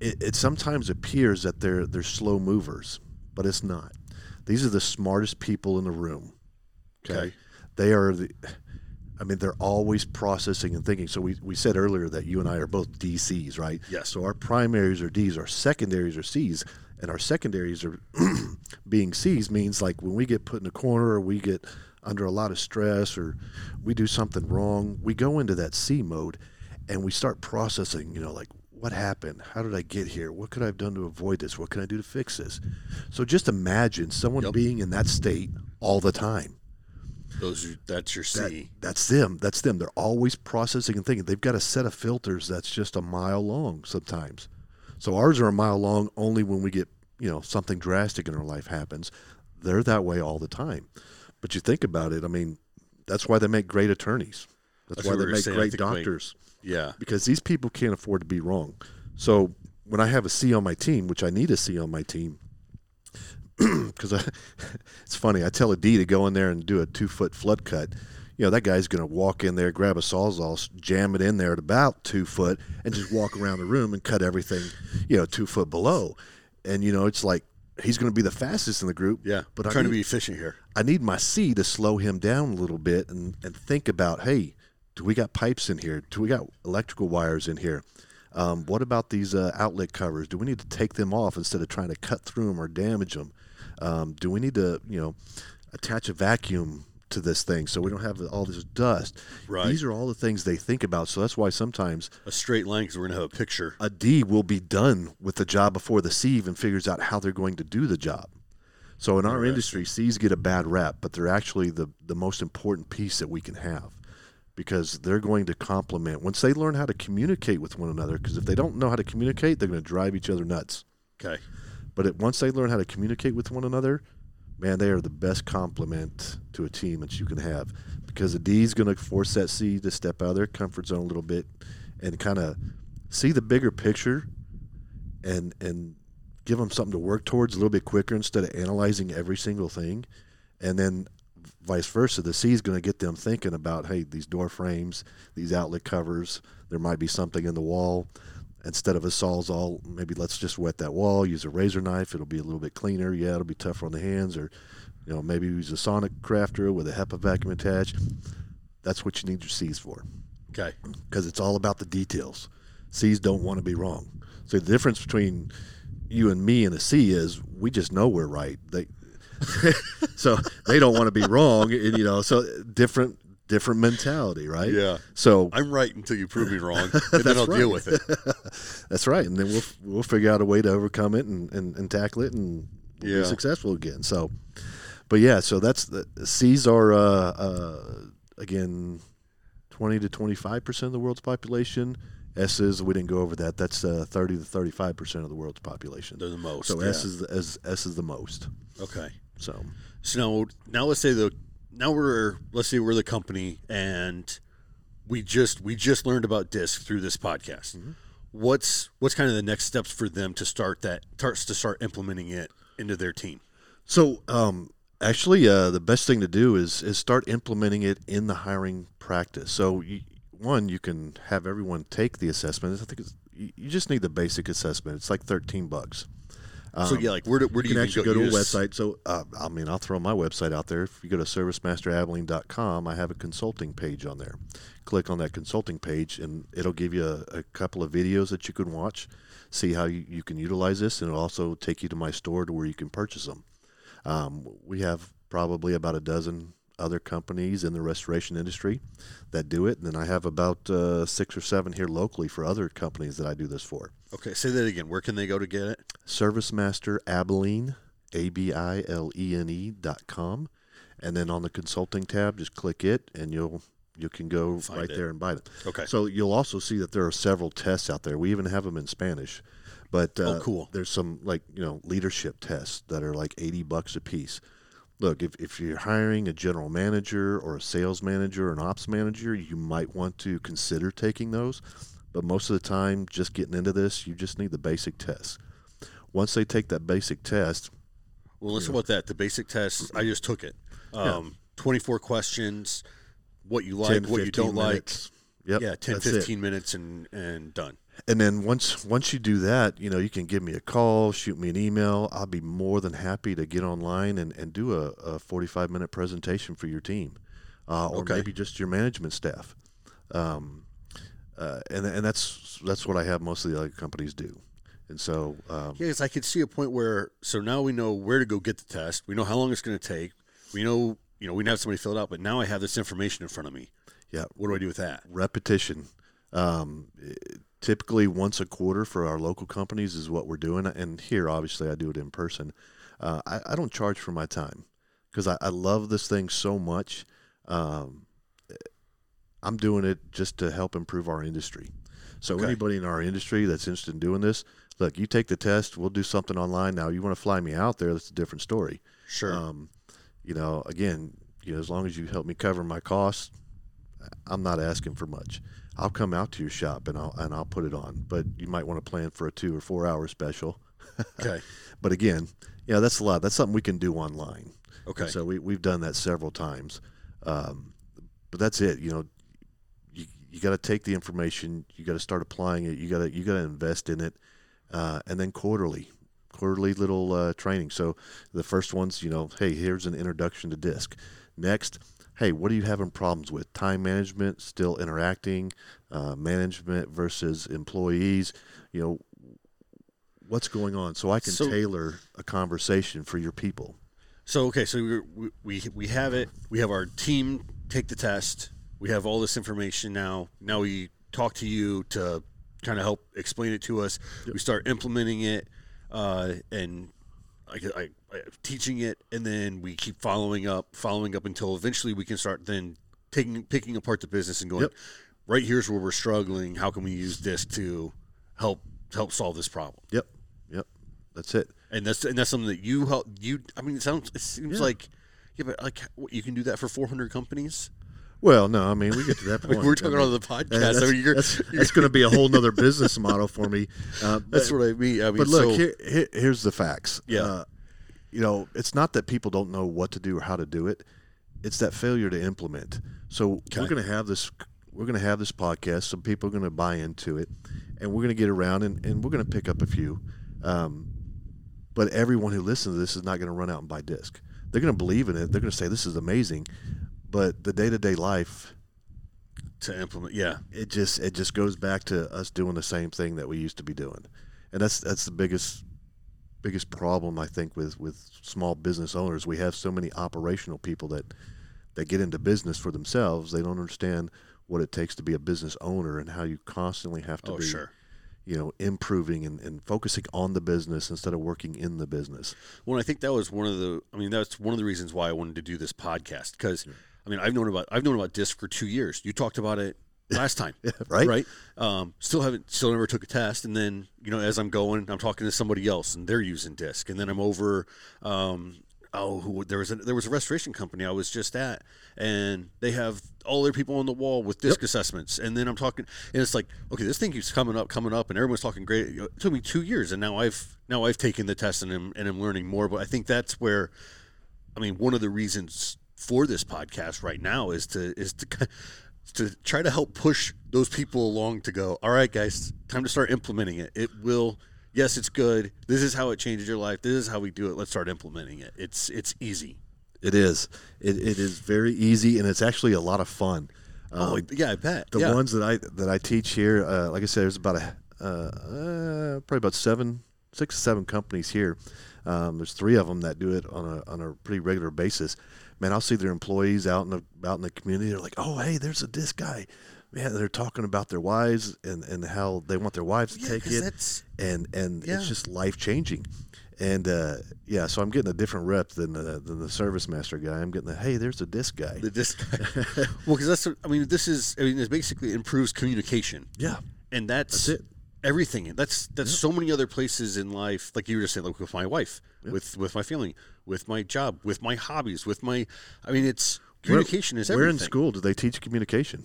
it, it sometimes appears that they're they're slow movers, but it's not. These are the smartest people in the room. Okay. Okay. They are the. I mean, they're always processing and thinking. So we, we said earlier that you and I are both D Cs, right? Yes. So our primaries are Ds, our secondaries are Cs, and our secondaries are being Cs means like when we get put in a corner or we get under a lot of stress or we do something wrong, we go into that C mode and we start processing, you know, like what happened? How did I get here? What could I have done to avoid this? What can I do to fix this? So just imagine someone yep. being in that state all the time. Those are, that's your C. That, that's them. That's them. They're always processing and thinking. They've got a set of filters that's just a mile long sometimes. So ours are a mile long only when we get, you know, something drastic in our life happens. They're that way all the time. But you think about it, I mean, that's why they make great attorneys. That's, that's why they we make saying, great doctors. Like, yeah. Because these people can't afford to be wrong. So when I have a C on my team, which I need a C on my team, because it's funny, I tell a D to go in there and do a two-foot flood cut. You know, that guy's going to walk in there, grab a sawzall, jam it in there at about two foot, and just walk around the room and cut everything, you know, two foot below. And, you know, it's like he's going to be the fastest in the group. Yeah, but I'm trying need, to be efficient here. I need my C to slow him down a little bit and, and think about, hey, do we got pipes in here? Do we got electrical wires in here? Um, what about these uh, outlet covers? Do we need to take them off instead of trying to cut through them or damage them? Um, do we need to, you know, attach a vacuum to this thing so we don't have all this dust? Right. These are all the things they think about. So that's why sometimes a straight line, because we're going to have a picture. A D will be done with the job before the C even figures out how they're going to do the job. So in our right. industry, C's get a bad rap, but they're actually the, the most important piece that we can have because they're going to complement. Once they learn how to communicate with one another, because if they don't know how to communicate, they're going to drive each other nuts. Okay. But it, once they learn how to communicate with one another, man, they are the best complement to a team that you can have. Because a D is going to force that C to step out of their comfort zone a little bit and kind of see the bigger picture and and give them something to work towards a little bit quicker instead of analyzing every single thing. And then vice versa, the C is going to get them thinking about, hey, these door frames, these outlet covers, there might be something in the wall. Instead of a sawzall, maybe let's just wet that wall, use a razor knife. It'll be a little bit cleaner. Yeah, it'll be tougher on the hands. Or, you know, maybe use a sonic crafter with a HEPA vacuum attached. That's what you need your C's for. Okay. Because it's all about the details. C's don't want to be wrong. So the difference between you and me and a C is we just know we're right. They, so they don't want to be wrong. And, you know, so different. Different mentality, right? Yeah. So I'm right until you prove me wrong, and then I'll right. deal with it. That's right. And then we'll we'll figure out a way to overcome it and, and, and tackle it and yeah. be successful again. So, but yeah, so that's the C's are uh, uh, again twenty to twenty-five percent of the world's population. S's, we didn't go over that. That's uh, thirty to thirty-five percent of the world's population. They're the most. So yeah. S is as S is the most. Okay. So so now, now let's say the. Now we're, let's say we're the company and we just we just learned about D I S C through this podcast. Mm-hmm. What's what's kind of the next steps for them to start that to start implementing it into their team? So um, actually, uh, the best thing to do is is start implementing it in the hiring practice. So you, one, you can have everyone take the assessment. I think it's, you just need the basic assessment. It's like thirteen bucks. So, yeah, like, where do, where do you, you can actually go, go to a website? So, uh, I mean, I'll throw my website out there. If you go to service master abilene dot com, I have a consulting page on there. Click on that consulting page, and it'll give you a, a couple of videos that you can watch, see how you, you can utilize this, and it'll also take you to my store to where you can purchase them. Um, we have probably about a dozen other companies in the restoration industry that do it, and then I have about uh, six or seven here locally for other companies that I do this for. Okay, say that again. Where can they go to get it? ServiceMaster Abilene, A B I L E N E dot com, and then on the consulting tab, just click it, and you'll you can go Find right it. there and buy them. Okay. So you'll also see that there are several tests out there. We even have them in Spanish, but uh, oh, cool. There's some like you know leadership tests that are like eighty bucks a piece. look, if, if you're hiring a general manager or a sales manager or an ops manager, you might want to consider taking those. But most of the time, just getting into this, you just need the basic test. Once they take that basic test. Well, let's talk about that. The basic test, I just took it. Um, yeah. twenty-four questions, what you like, what you don't minutes. like. Yep, yeah, ten, fifteen it. minutes and, and done. And then once once you do that, you know, you can give me a call, shoot me an email. I'll be more than happy to get online and, and do a, a forty-five minute presentation for your team uh, or okay. maybe just your management staff. Um, uh, and and that's that's what I have most of the other companies do. And so um, yes, I could see a point where so now we know where to go get the test. We know how long it's going to take. We know, you know, we didn't have somebody fill it out, but now I have this information in front of me. Yeah. What do I do with that? Repetition. Um, it, typically once a quarter for our local companies is what we're doing. And here, obviously, I do it in person. Uh, I, I don't charge for my time because I, I love this thing so much. Um, I'm doing it just to help improve our industry. So okay. anybody in our industry that's interested in doing this, look, you take the test, we'll do something online. Now, you want to fly me out there, that's a different story. Sure. Um, you know, again, you know, as long as you help me cover my costs, I'm not asking for much. I'll come out to your shop and I'll and I'll put it on, but you might want to plan for a two or four hour special. Okay. But again, yeah, that's a lot. That's something we can do online. Okay. And so we we've done that several times, um, but that's it. You know, you you got to take the information, you got to start applying it, you got to you got to invest in it, uh, and then quarterly, quarterly little uh, training. So the first one's, you know, hey, here's an introduction to D I S C. Next. Hey, what are you having problems with? Time management, still interacting, uh, management versus employees. You know, what's going on? So I can so, tailor a conversation for your people. So, okay, so we, we we have it. We have our team take the test. We have all this information now. Now we talk to you to kind of help explain it to us. Yep. We start implementing it uh, and I, I teaching it, and then we keep following up, following up until eventually we can start then taking picking apart the business and going, yep. right here's where we're struggling. How can we use this to help help solve this problem? Yep, yep, that's it. And that's and that's something that you help you. I mean, it sounds it seems yeah. like yeah, but like what, you can do that for four hundred companies. Well, no, I mean, we get to that point. We're talking I mean, on the podcast. That's, I mean, you're, that's, that's going to be a whole nother business model for me. Uh, but, that's what I mean. I mean but look, so, here, here, here's the facts. Yeah. Uh, You know, it's not that people don't know what to do or how to do it; it's that failure to implement. So okay. we're going to have this, we're going to have this podcast. Some people are going to buy into it, and we're going to get around and, and we're going to pick up a few. Um, but everyone who listens to this is not going to run out and buy D I S C. They're going to believe in it. They're going to say this is amazing, but the day-to-day life to implement, yeah, it just it just goes back to us doing the same thing that we used to be doing, and that's that's the biggest. biggest problem I think with, with small business owners. We have so many operational people that that get into business for themselves. They don't understand what it takes to be a business owner and how you constantly have to oh, be sure. you know, improving and, and focusing on the business instead of working in the business. Well, I think that was one of the I mean that's one of the reasons why I wanted to do this podcast because yeah. I mean I've known about I've known about D I S C for two years. You talked about it last time, right? Right. Um, still haven't, still never took a test. And then, you know, as I'm going, I'm talking to somebody else, and they're using D I S C. And then I'm over. Um, oh, who, there was a, there was a restoration company I was just at, and they have all their people on the wall with D I S C yep. assessments. And then I'm talking, and it's like, okay, this thing keeps coming up, coming up, and everyone's talking great. It took me two years, and now I've now I've taken the test, and I'm, and I'm learning more. But I think that's where, I mean, one of the reasons for this podcast right now is to is to. to try to help push those people along to go, all right, guys, time to start implementing it. It will, yes, it's good. This is how it changes your life. This is how we do it. Let's start implementing it. It's it's easy. It is. It, it is very easy, and it's actually a lot of fun. Oh, um, yeah, I bet. The yeah. ones that I that I teach here, uh, like I said, there's about a uh, uh, probably about seven, six, seven companies here. Um, there's three of them that do it on a on a pretty regular basis. Man, I'll see their employees out in the out in the community. They're like, "Oh, hey, there's a D I S C guy." Man, they're talking about their wives and, and how they want their wives to yeah, take it, and and yeah. it's just life changing. And uh, yeah, so I'm getting a different rep than the, than the ServiceMaster guy. I'm getting the hey, there's a D I S C guy. The D I S C guy. Well, because that's I mean, this is I mean, it basically improves communication. Yeah, and that's, that's it. everything. That's that's yeah. so many other places in life. Like you were just saying, like with my wife, yeah. with with my family, with my job, with my hobbies, with my. I mean, it's communication where, is everything. Where in school do they teach communication?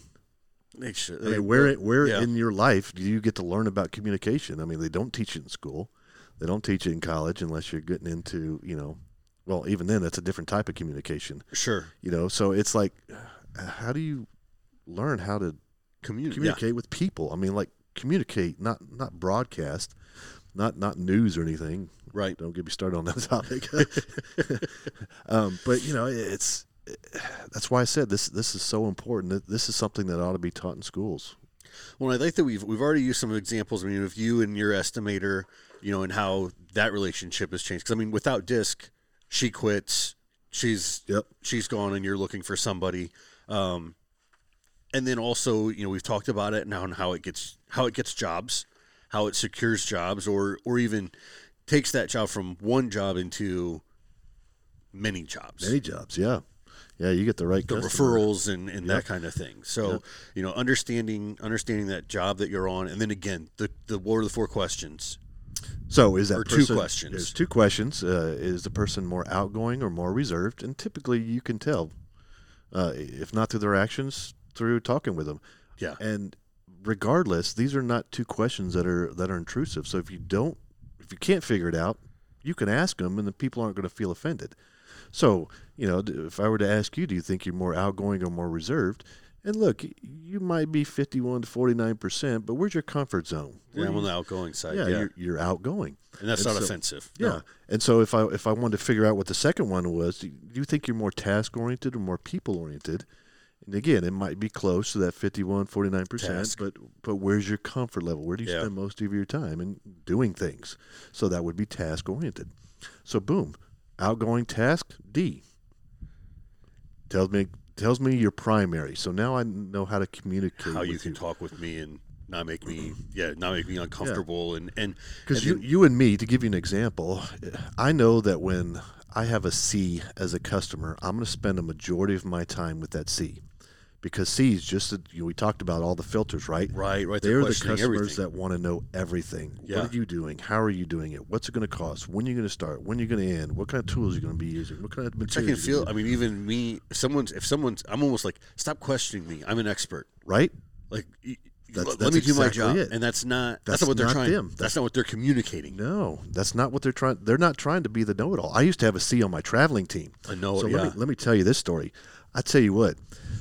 They should. They, I mean, where where yeah. in your life do you get to learn about communication? I mean, they don't teach it in school. They don't teach it in college unless you're getting into, you know, well, even then that's a different type of communication. Sure. You know, so it's like, how do you learn how to Communi- communicate yeah. with people? I mean, like communicate, not not broadcast, not not news or anything. Right. Don't get me started on that topic. um, but, you know, it's it, that's why I said this this is so important. This is something that ought to be taught in schools. Well, I like that we've we've already used some examples. I mean, of you and your estimator, you know, and how that relationship has changed. Because, I mean, without D I S C, she quits, she's yep. she's gone, and you're looking for somebody. Um, and then also, you know, we've talked about it now and how it gets how it gets jobs, how it secures jobs, or or even takes that job from one job into many jobs. Many jobs, yeah. Yeah, you get the right the referrals and, and yep. that kind of thing. So, yep. you know, understanding understanding that job that you're on, and then again, the the what are the four questions? So is that or person, two questions? There's two questions. Uh, is the person more outgoing or more reserved? And typically, you can tell, uh, if not through their actions, through talking with them. Yeah. And regardless, these are not two questions that are that are intrusive. So if you don't, if you can't figure it out, you can ask them, and the people aren't going to feel offended. So, you know, if I were to ask you, do you think you're more outgoing or more reserved? And look, you might be fifty-one to forty-nine percent, but where's your comfort zone? Yeah, I'm on the outgoing side. Yeah, yeah. You're, you're outgoing. And that's and not so, offensive. Yeah. No. And so if I if I wanted to figure out what the second one was, do you think you're more task-oriented or more people-oriented? And again, it might be close to that fifty-one, forty-nine percent, task. but but where's your comfort level? Where do you yeah. spend most of your time in doing things? So that would be task-oriented. So boom. Outgoing task D tells me tells me your primary. So now I know how to communicate. How with you can you. talk with me and not make me yeah not make me uncomfortable yeah. and and because you you and me, to give you an example, I know that when I have a C as a customer, I'm going to spend a majority of my time with that C, because C is just a, you know, we talked about all the filters, right? Right, right. They're, They're the customers everything. that want to know everything. Yeah. What are you doing? How are you doing it? What's it going to cost? When are you going to start? When are you going to end? What kind of tools are you going to be using? What kind of materials? I can feel. I mean, even me. Someone's. If someone's. I'm almost like, stop questioning me. I'm an expert, right? Like, you, that's, let that's me do exactly my job. It. And that's not. That's, that's not what they're not trying. Them. That's, that's not what they're communicating. No, that's not what they're trying. They're not trying to be the know-it-all. I used to have a C on my traveling team. I know. So yeah. let me let me tell you this story. I tell you what.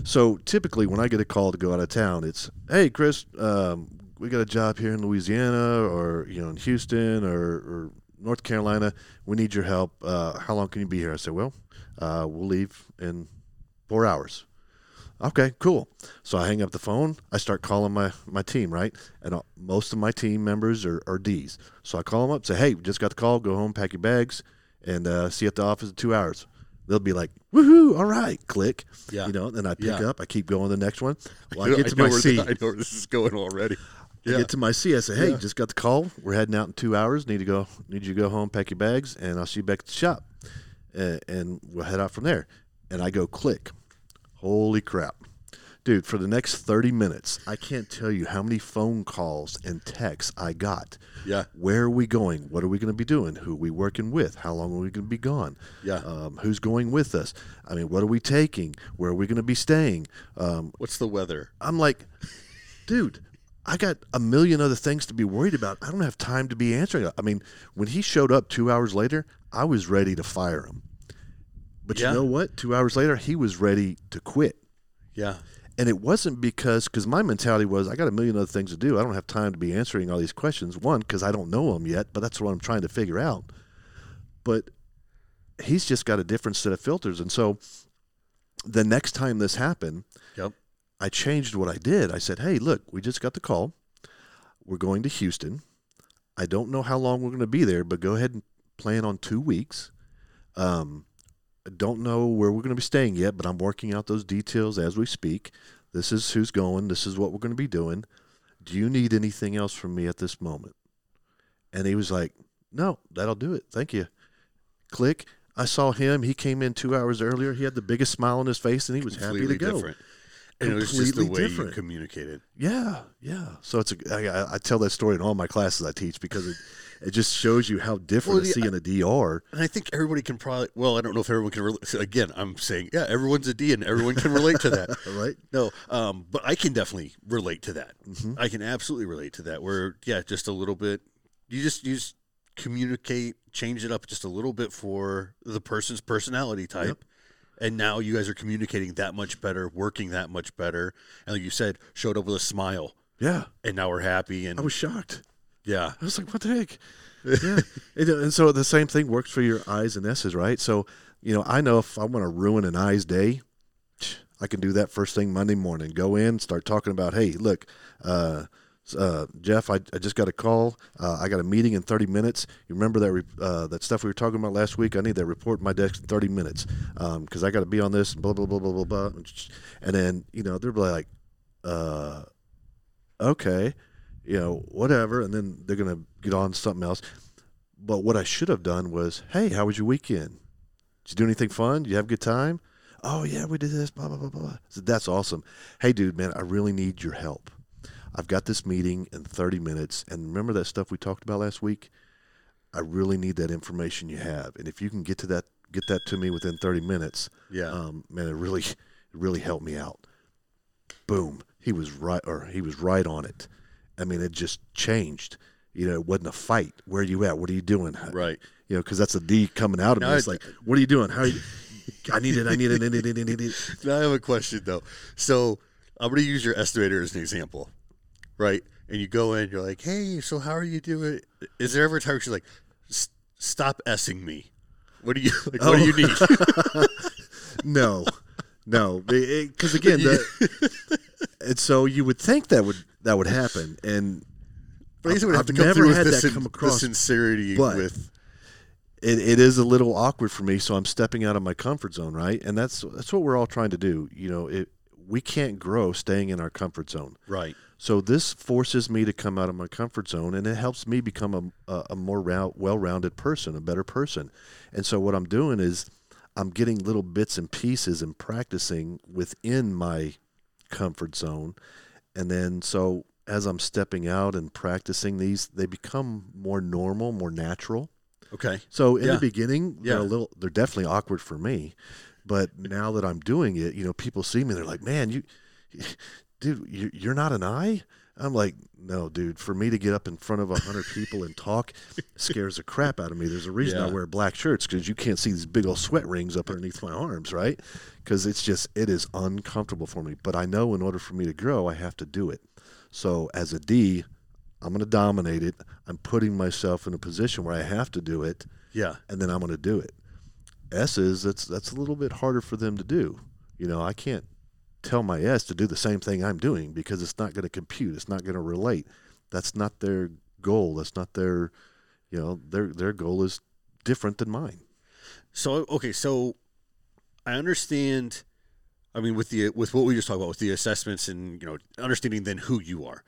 So typically when I get a call to go out of town, it's, hey, Chris, um, we got a job here in Louisiana, or, you know, in Houston, or, or North Carolina. We need your help. Uh, how long can you be here? I said, well, uh, we'll leave in four hours. Okay, cool. So I hang up the phone. I start calling my, my team, right? And I'll, most of my team members are, are D's. So I call them up, say, hey, just got the call. Go home, pack your bags, and uh, see you at the office in two hours. They'll be like, woohoo, all right, click. Yeah. You know, then I pick yeah. up, I keep going to the next one. Well, I, I get to my C. The, I know where this is going already. Yeah. I get to my C, I say, hey, yeah. just got the call. We're heading out in two hours. Need to go. Need you to go home, pack your bags, and I'll see you back at the shop. And, and we'll head out from there. And I go click. Holy crap. Dude, for the next thirty minutes, I can't tell you how many phone calls and texts I got. Yeah. Where are we going? What are we going to be doing? Who are we working with? How long are we going to be gone? Yeah. Um, who's going with us? I mean, what are we taking? Where are we going to be staying? Um, What's the weather? I'm like, dude, I got a million other things to be worried about. I don't have time to be answering. I mean, when he showed up two hours later, I was ready to fire him. But yeah. you know what? Two hours later, he was ready to quit. Yeah. And it wasn't because, because my mentality was, I got a million other things to do. I don't have time to be answering all these questions. One, because I don't know them yet, but that's what I'm trying to figure out. But he's just got a different set of filters. And so the next time this happened, yep. I changed what I did. I said, hey, look, we just got the call. We're going to Houston. I don't know how long we're going to be there, but go ahead and plan on two weeks. Um don't know where we're going to be staying yet, but I'm working out those details as we speak. This is who's going. This is what we're going to be doing. Do you need anything else from me at this moment? And he was like, no, that'll do it. Thank you. Click. I saw him. He came in two hours earlier. He had the biggest smile on his face, and he was completely happy to go. Different. And it was just the way different. You communicated. Yeah, yeah. So it's a, I, I tell that story in all my classes I teach because it, it just shows you how different well, the, a C I, and a D are. And I think everybody can probably, well, I don't know if everyone can relate. So again, I'm saying, yeah, everyone's a D and everyone can relate to that. Right? No, um, but I can definitely relate to that. Mm-hmm. I can absolutely relate to that where, yeah, just a little bit, you just you just communicate, change it up just a little bit for the person's personality type. Yep. And now you guys are communicating that much better, working that much better. And like you said, showed up with a smile. Yeah. And now we're happy. And I was shocked. Yeah. I was like, what the heck? Yeah. and, and so the same thing works for your I's and S's, right? So, you know, I know if I want to ruin an I's day, I can do that first thing Monday morning. Go in, start talking about, hey, look, uh, uh, Jeff, I, I just got a call. Uh, I got a meeting in thirty minutes. You remember that re- uh, that stuff we were talking about last week? I need that report in my desk in thirty minutes because um, I got to be on this and blah, blah, blah, blah, blah, blah. And then, you know, they're like, uh, okay, you know, whatever. And then they're going to get on something else. But what I should have done was, hey, how was your weekend? Did you do anything fun? Did you have a good time? Oh, yeah, we did this, blah, blah, blah, blah. So that's awesome. Hey, dude, man, I really need your help. I've got this meeting in thirty minutes, and remember that stuff we talked about last week? I really need that information you have, and if you can get to that, get that to me within thirty minutes, yeah, um, man, it really, it really helped me out. Boom, he was right, or he was right on it. I mean, it just changed. You know, it wasn't a fight. Where are you at? What are you doing? Right. You know, because that's a D coming out of now me. It's I, like, what are you doing? How? Are you, I need it. I need it. I need it. I need it. Now I have a question though. So I'm going to use your estimator as an example. Right, and you go in, you're like, hey, so how are you doing? Is there ever a time where she's like, stop S-ing me? What do you, like, oh. What do you need? no, no, because again, the, and so you would think that would that would happen, and but I guess it would have I've to come never had that sin- come across. The sincerity but with it, it is a little awkward for me, so I'm stepping out of my comfort zone, right? And that's that's what we're all trying to do. You know, it we can't grow staying in our comfort zone, right? So this forces me to come out of my comfort zone, and it helps me become a, a, a more round, well-rounded person, a better person. And so what I'm doing is I'm getting little bits and pieces and practicing within my comfort zone. And then so as I'm stepping out and practicing these, they become more normal, more natural. Okay. So in yeah. the beginning, yeah. they're, a little, they're definitely awkward for me. But now that I'm doing it, you know, people see me, they're like, man, you... dude, you're not an I? I'm like, no, dude, for me to get up in front of one hundred people and talk scares the crap out of me. There's a reason yeah. I wear black shirts because you can't see these big old sweat rings up underneath my arms, right? Because it's just, it is uncomfortable for me. But I know in order for me to grow, I have to do it. So as a D, I'm going to dominate it. I'm putting myself in a position where I have to do it. Yeah. And then I'm going to do it. S's, that's, that's a little bit harder for them to do. You know, I can't tell my S to do the same thing I'm doing because it's not going to compute. It's not going to relate. That's not their goal. That's not their, you know, their their goal is different than mine. So, okay, so I understand, I mean, with the with what we just talked about, with the assessments and, you know, understanding then who you are.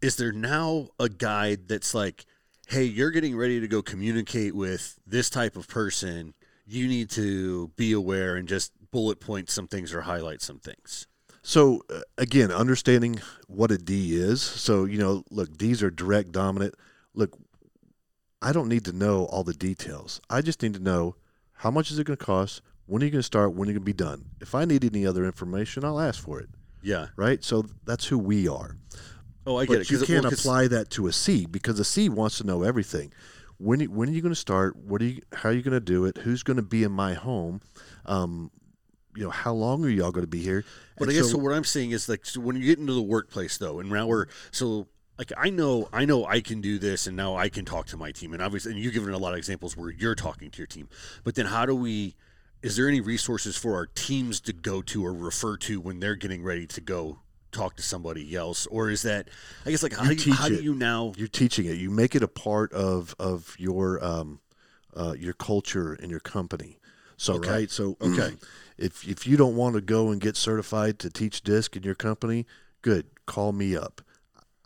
Is there now a guide that's like, hey, you're getting ready to go communicate with this type of person. You need to be aware and just bullet point some things or highlight some things. So, uh, again, understanding what a D is. So, you know, look, D's are direct, dominant. Look, I don't need to know all the details. I just need to know how much is it going to cost, when are you going to start, when are you going to be done. If I need any other information, I'll ask for it. Yeah. Right? So that's who we are. Oh, I get but it. But you can't well, apply that to a C because a C wants to know everything. When, when are you going to start? What are you? How are you going to do it? Who's going to be in my home? Um, you know, how long are y'all going to be here? But and I guess so, so what I'm saying is like so when you get into the workplace though, and now we're so like I know I know I can do this, and now I can talk to my team, and obviously, and you've given a lot of examples where you're talking to your team. But then, how do we? Is there any resources for our teams to go to or refer to when they're getting ready to go talk to somebody else? Or is that, I guess, like how, you do, you, how do you now? You're teaching it. You make it a part of of your um, uh, your culture and your company. So okay. right. So okay. If if you don't want to go and get certified to teach DISC in your company, good. Call me up.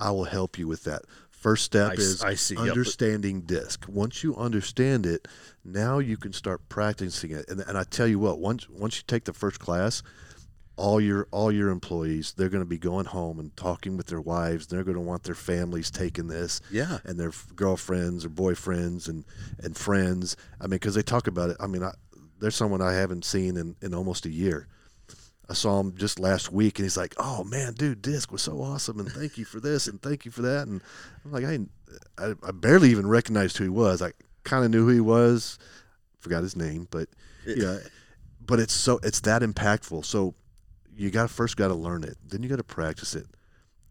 I will help you with that. First step I, is I see, understanding yep. DISC. Once you understand it, now you can start practicing it. And and I tell you what, once once you take the first class, all your all your employees, they're going to be going home and talking with their wives. They're going to want their families taking this, yeah, and their girlfriends or boyfriends and and friends. I mean, because they talk about it. I mean, I, there's someone I haven't seen in, in almost a year. I saw him just last week, and he's like, "Oh man, dude, DISC was so awesome, and thank you for this, and thank you for that." And I'm like, I I, I barely even recognized who he was. I kind of knew who he was, forgot his name, but yeah, you know, but it's so it's that impactful. So you got first got to learn it, then you got to practice it,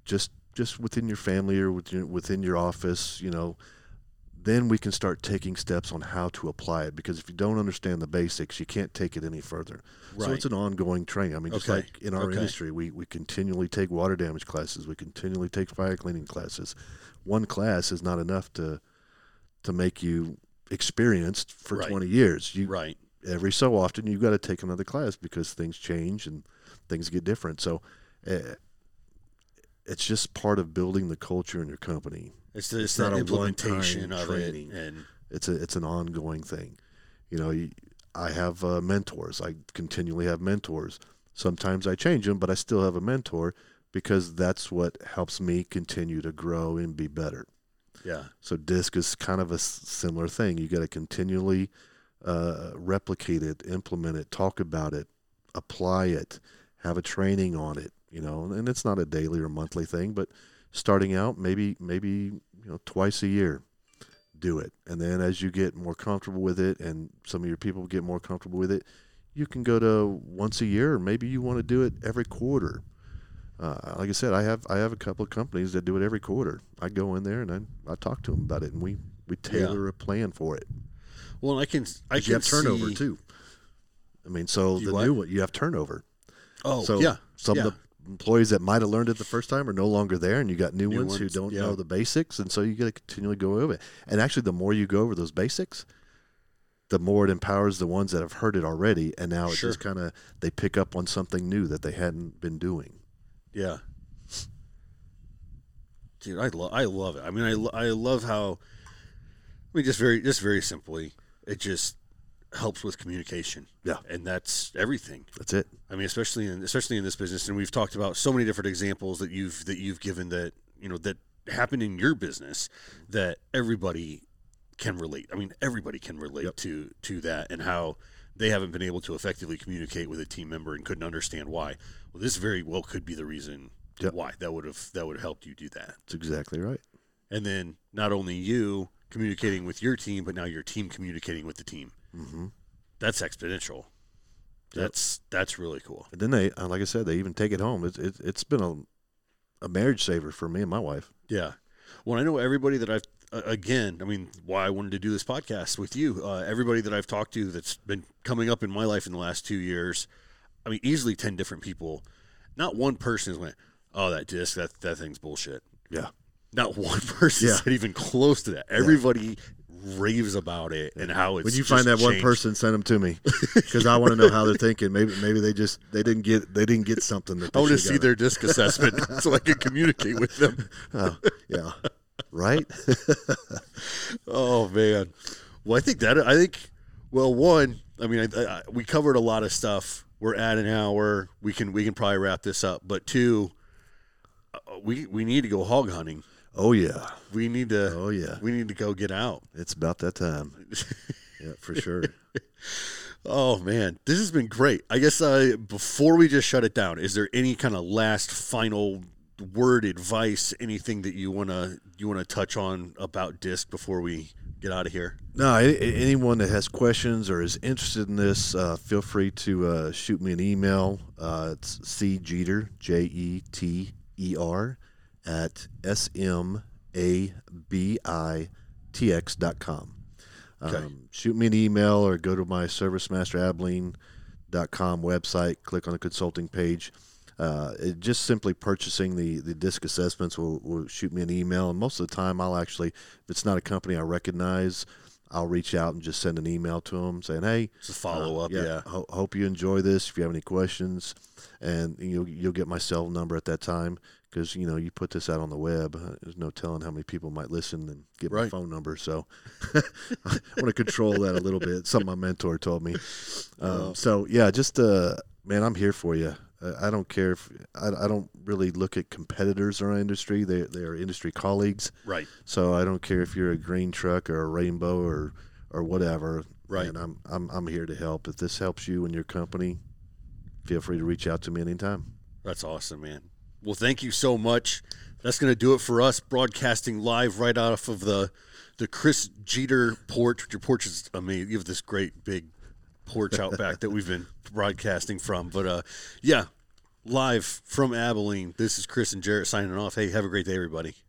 just just within your family or within within your office, you know. Then we can start taking steps on how to apply it, because if you don't understand the basics, you can't take it any further. Right. So it's an ongoing training. I mean, just okay. like in our okay. industry, we, we continually take water damage classes. We continually take fire cleaning classes. One class is not enough to to make you experienced for right. twenty years. You, right. Every so often, you've got to take another class because things change and things get different. So uh, it's just part of building the culture in your company. It's, the, it's, it's not the implementation of training. It, and it's a it's an ongoing thing. You know, you, I have uh, mentors. I continually have mentors. Sometimes I change them, but I still have a mentor because that's what helps me continue to grow and be better. Yeah. So DISC is kind of a similar thing. You got to continually uh, replicate it, implement it, talk about it, apply it, have a training on it. You know, and it's not a daily or monthly thing, but starting out, maybe maybe you know twice a year, do it. And then as you get more comfortable with it, and some of your people get more comfortable with it, you can go to once a year, or maybe you want to do it every quarter. Uh, like I said, I have I have a couple of companies that do it every quarter. I go in there and I, I talk to them about it, and we, we tailor yeah. a plan for it. Well, I can I can you have turnover see... too. I mean, so you the what? new one you have turnover. Oh, so yeah, some yeah. of the employees that might have learned it the first time are no longer there, and you got new, new ones, ones who don't yeah. know the basics, and so you got to continually go over it. And actually, the more you go over those basics, the more it empowers the ones that have heard it already, and now sure. it's just kind of they pick up on something new that they hadn't been doing. Yeah, dude, I love I love it. I mean, I lo- I love how. I mean, just very just very simply, it just helps with communication. Yeah. And that's everything. That's it. I mean, especially in especially in this business, and we've talked about so many different examples that you've that you've given that, you know, that happened in your business that everybody can relate. I mean, everybody can relate yep. to to that, and how they haven't been able to effectively communicate with a team member and couldn't understand why. Well, this very well could be the reason yep. why that would have that would have helped you do that. That's exactly right. And then not only you communicating with your team, but now your team communicating with the team. Mm-hmm. That's exponential. That's yep. that's really cool. And then they, like I said, they even take it home. It's it, it's been a a marriage saver for me and my wife. Yeah. Well, I know everybody that I've uh, again, I mean, why I wanted to do this podcast with you. Uh, everybody that I've talked to that's been coming up in my life in the last two years. I mean, easily ten different people. Not one person is went, "Oh, that disc, that that thing's bullshit." Yeah. Not one person yeah. said even close to that. Everybody. Yeah. raves about it and how it's when you find that changed. One person, send them to me, because I want to know how they're thinking. Maybe maybe they just they didn't get they didn't get something that I want to see their disc assessment so I can communicate with them. Oh yeah, right. Oh man. Well, I think that I think well one I mean I, I, we covered a lot of stuff. We're at an hour. We can we can probably wrap this up, but two we we need to go hog hunting. Oh yeah, we need to. Oh yeah, we need to go get out. It's about that time. Yeah, for sure. Oh man, this has been great. I guess uh, before we just shut it down, is there any kind of last, final word, advice, anything that you wanna you wanna touch on about DISC before we get out of here? No, anyone that has questions or is interested in this, uh, feel free to uh, shoot me an email. Uh, it's C Jeter, J E T E R. at S M A B I T X dot com. Um, okay. Shoot me an email or go to my service master abilene dot com website, click on the consulting page. Uh, it, just simply purchasing the, the DISC assessments will, will shoot me an email. And most of the time I'll actually, if it's not a company I recognize, I'll reach out and just send an email to them saying, hey. It's a follow-up, uh, yeah. yeah. Ho- hope you enjoy this. If you have any questions, and you'll, you'll get my cell number at that time. Because, you know, you put this out on the web, there's no telling how many people might listen and get right. my phone number. So I want to control that a little bit. Something my mentor told me. Um, so, yeah, just, uh, man, I'm here for you. Uh, I don't care if I, I don't really look at competitors in our industry. They they are industry colleagues. Right. So I don't care if you're a green truck or a rainbow or or whatever. Right. And I'm I'm I'm here to help. If this helps you and your company, feel free to reach out to me anytime. That's awesome, man. Well, thank you so much. That's going to do it for us, broadcasting live right off of the the Chris Jeter porch. Your porch is, I mean, you have this great big porch out back that we've been broadcasting from. But, uh, yeah, live from Abilene, this is Chris and Jarrett signing off. Hey, have a great day, everybody.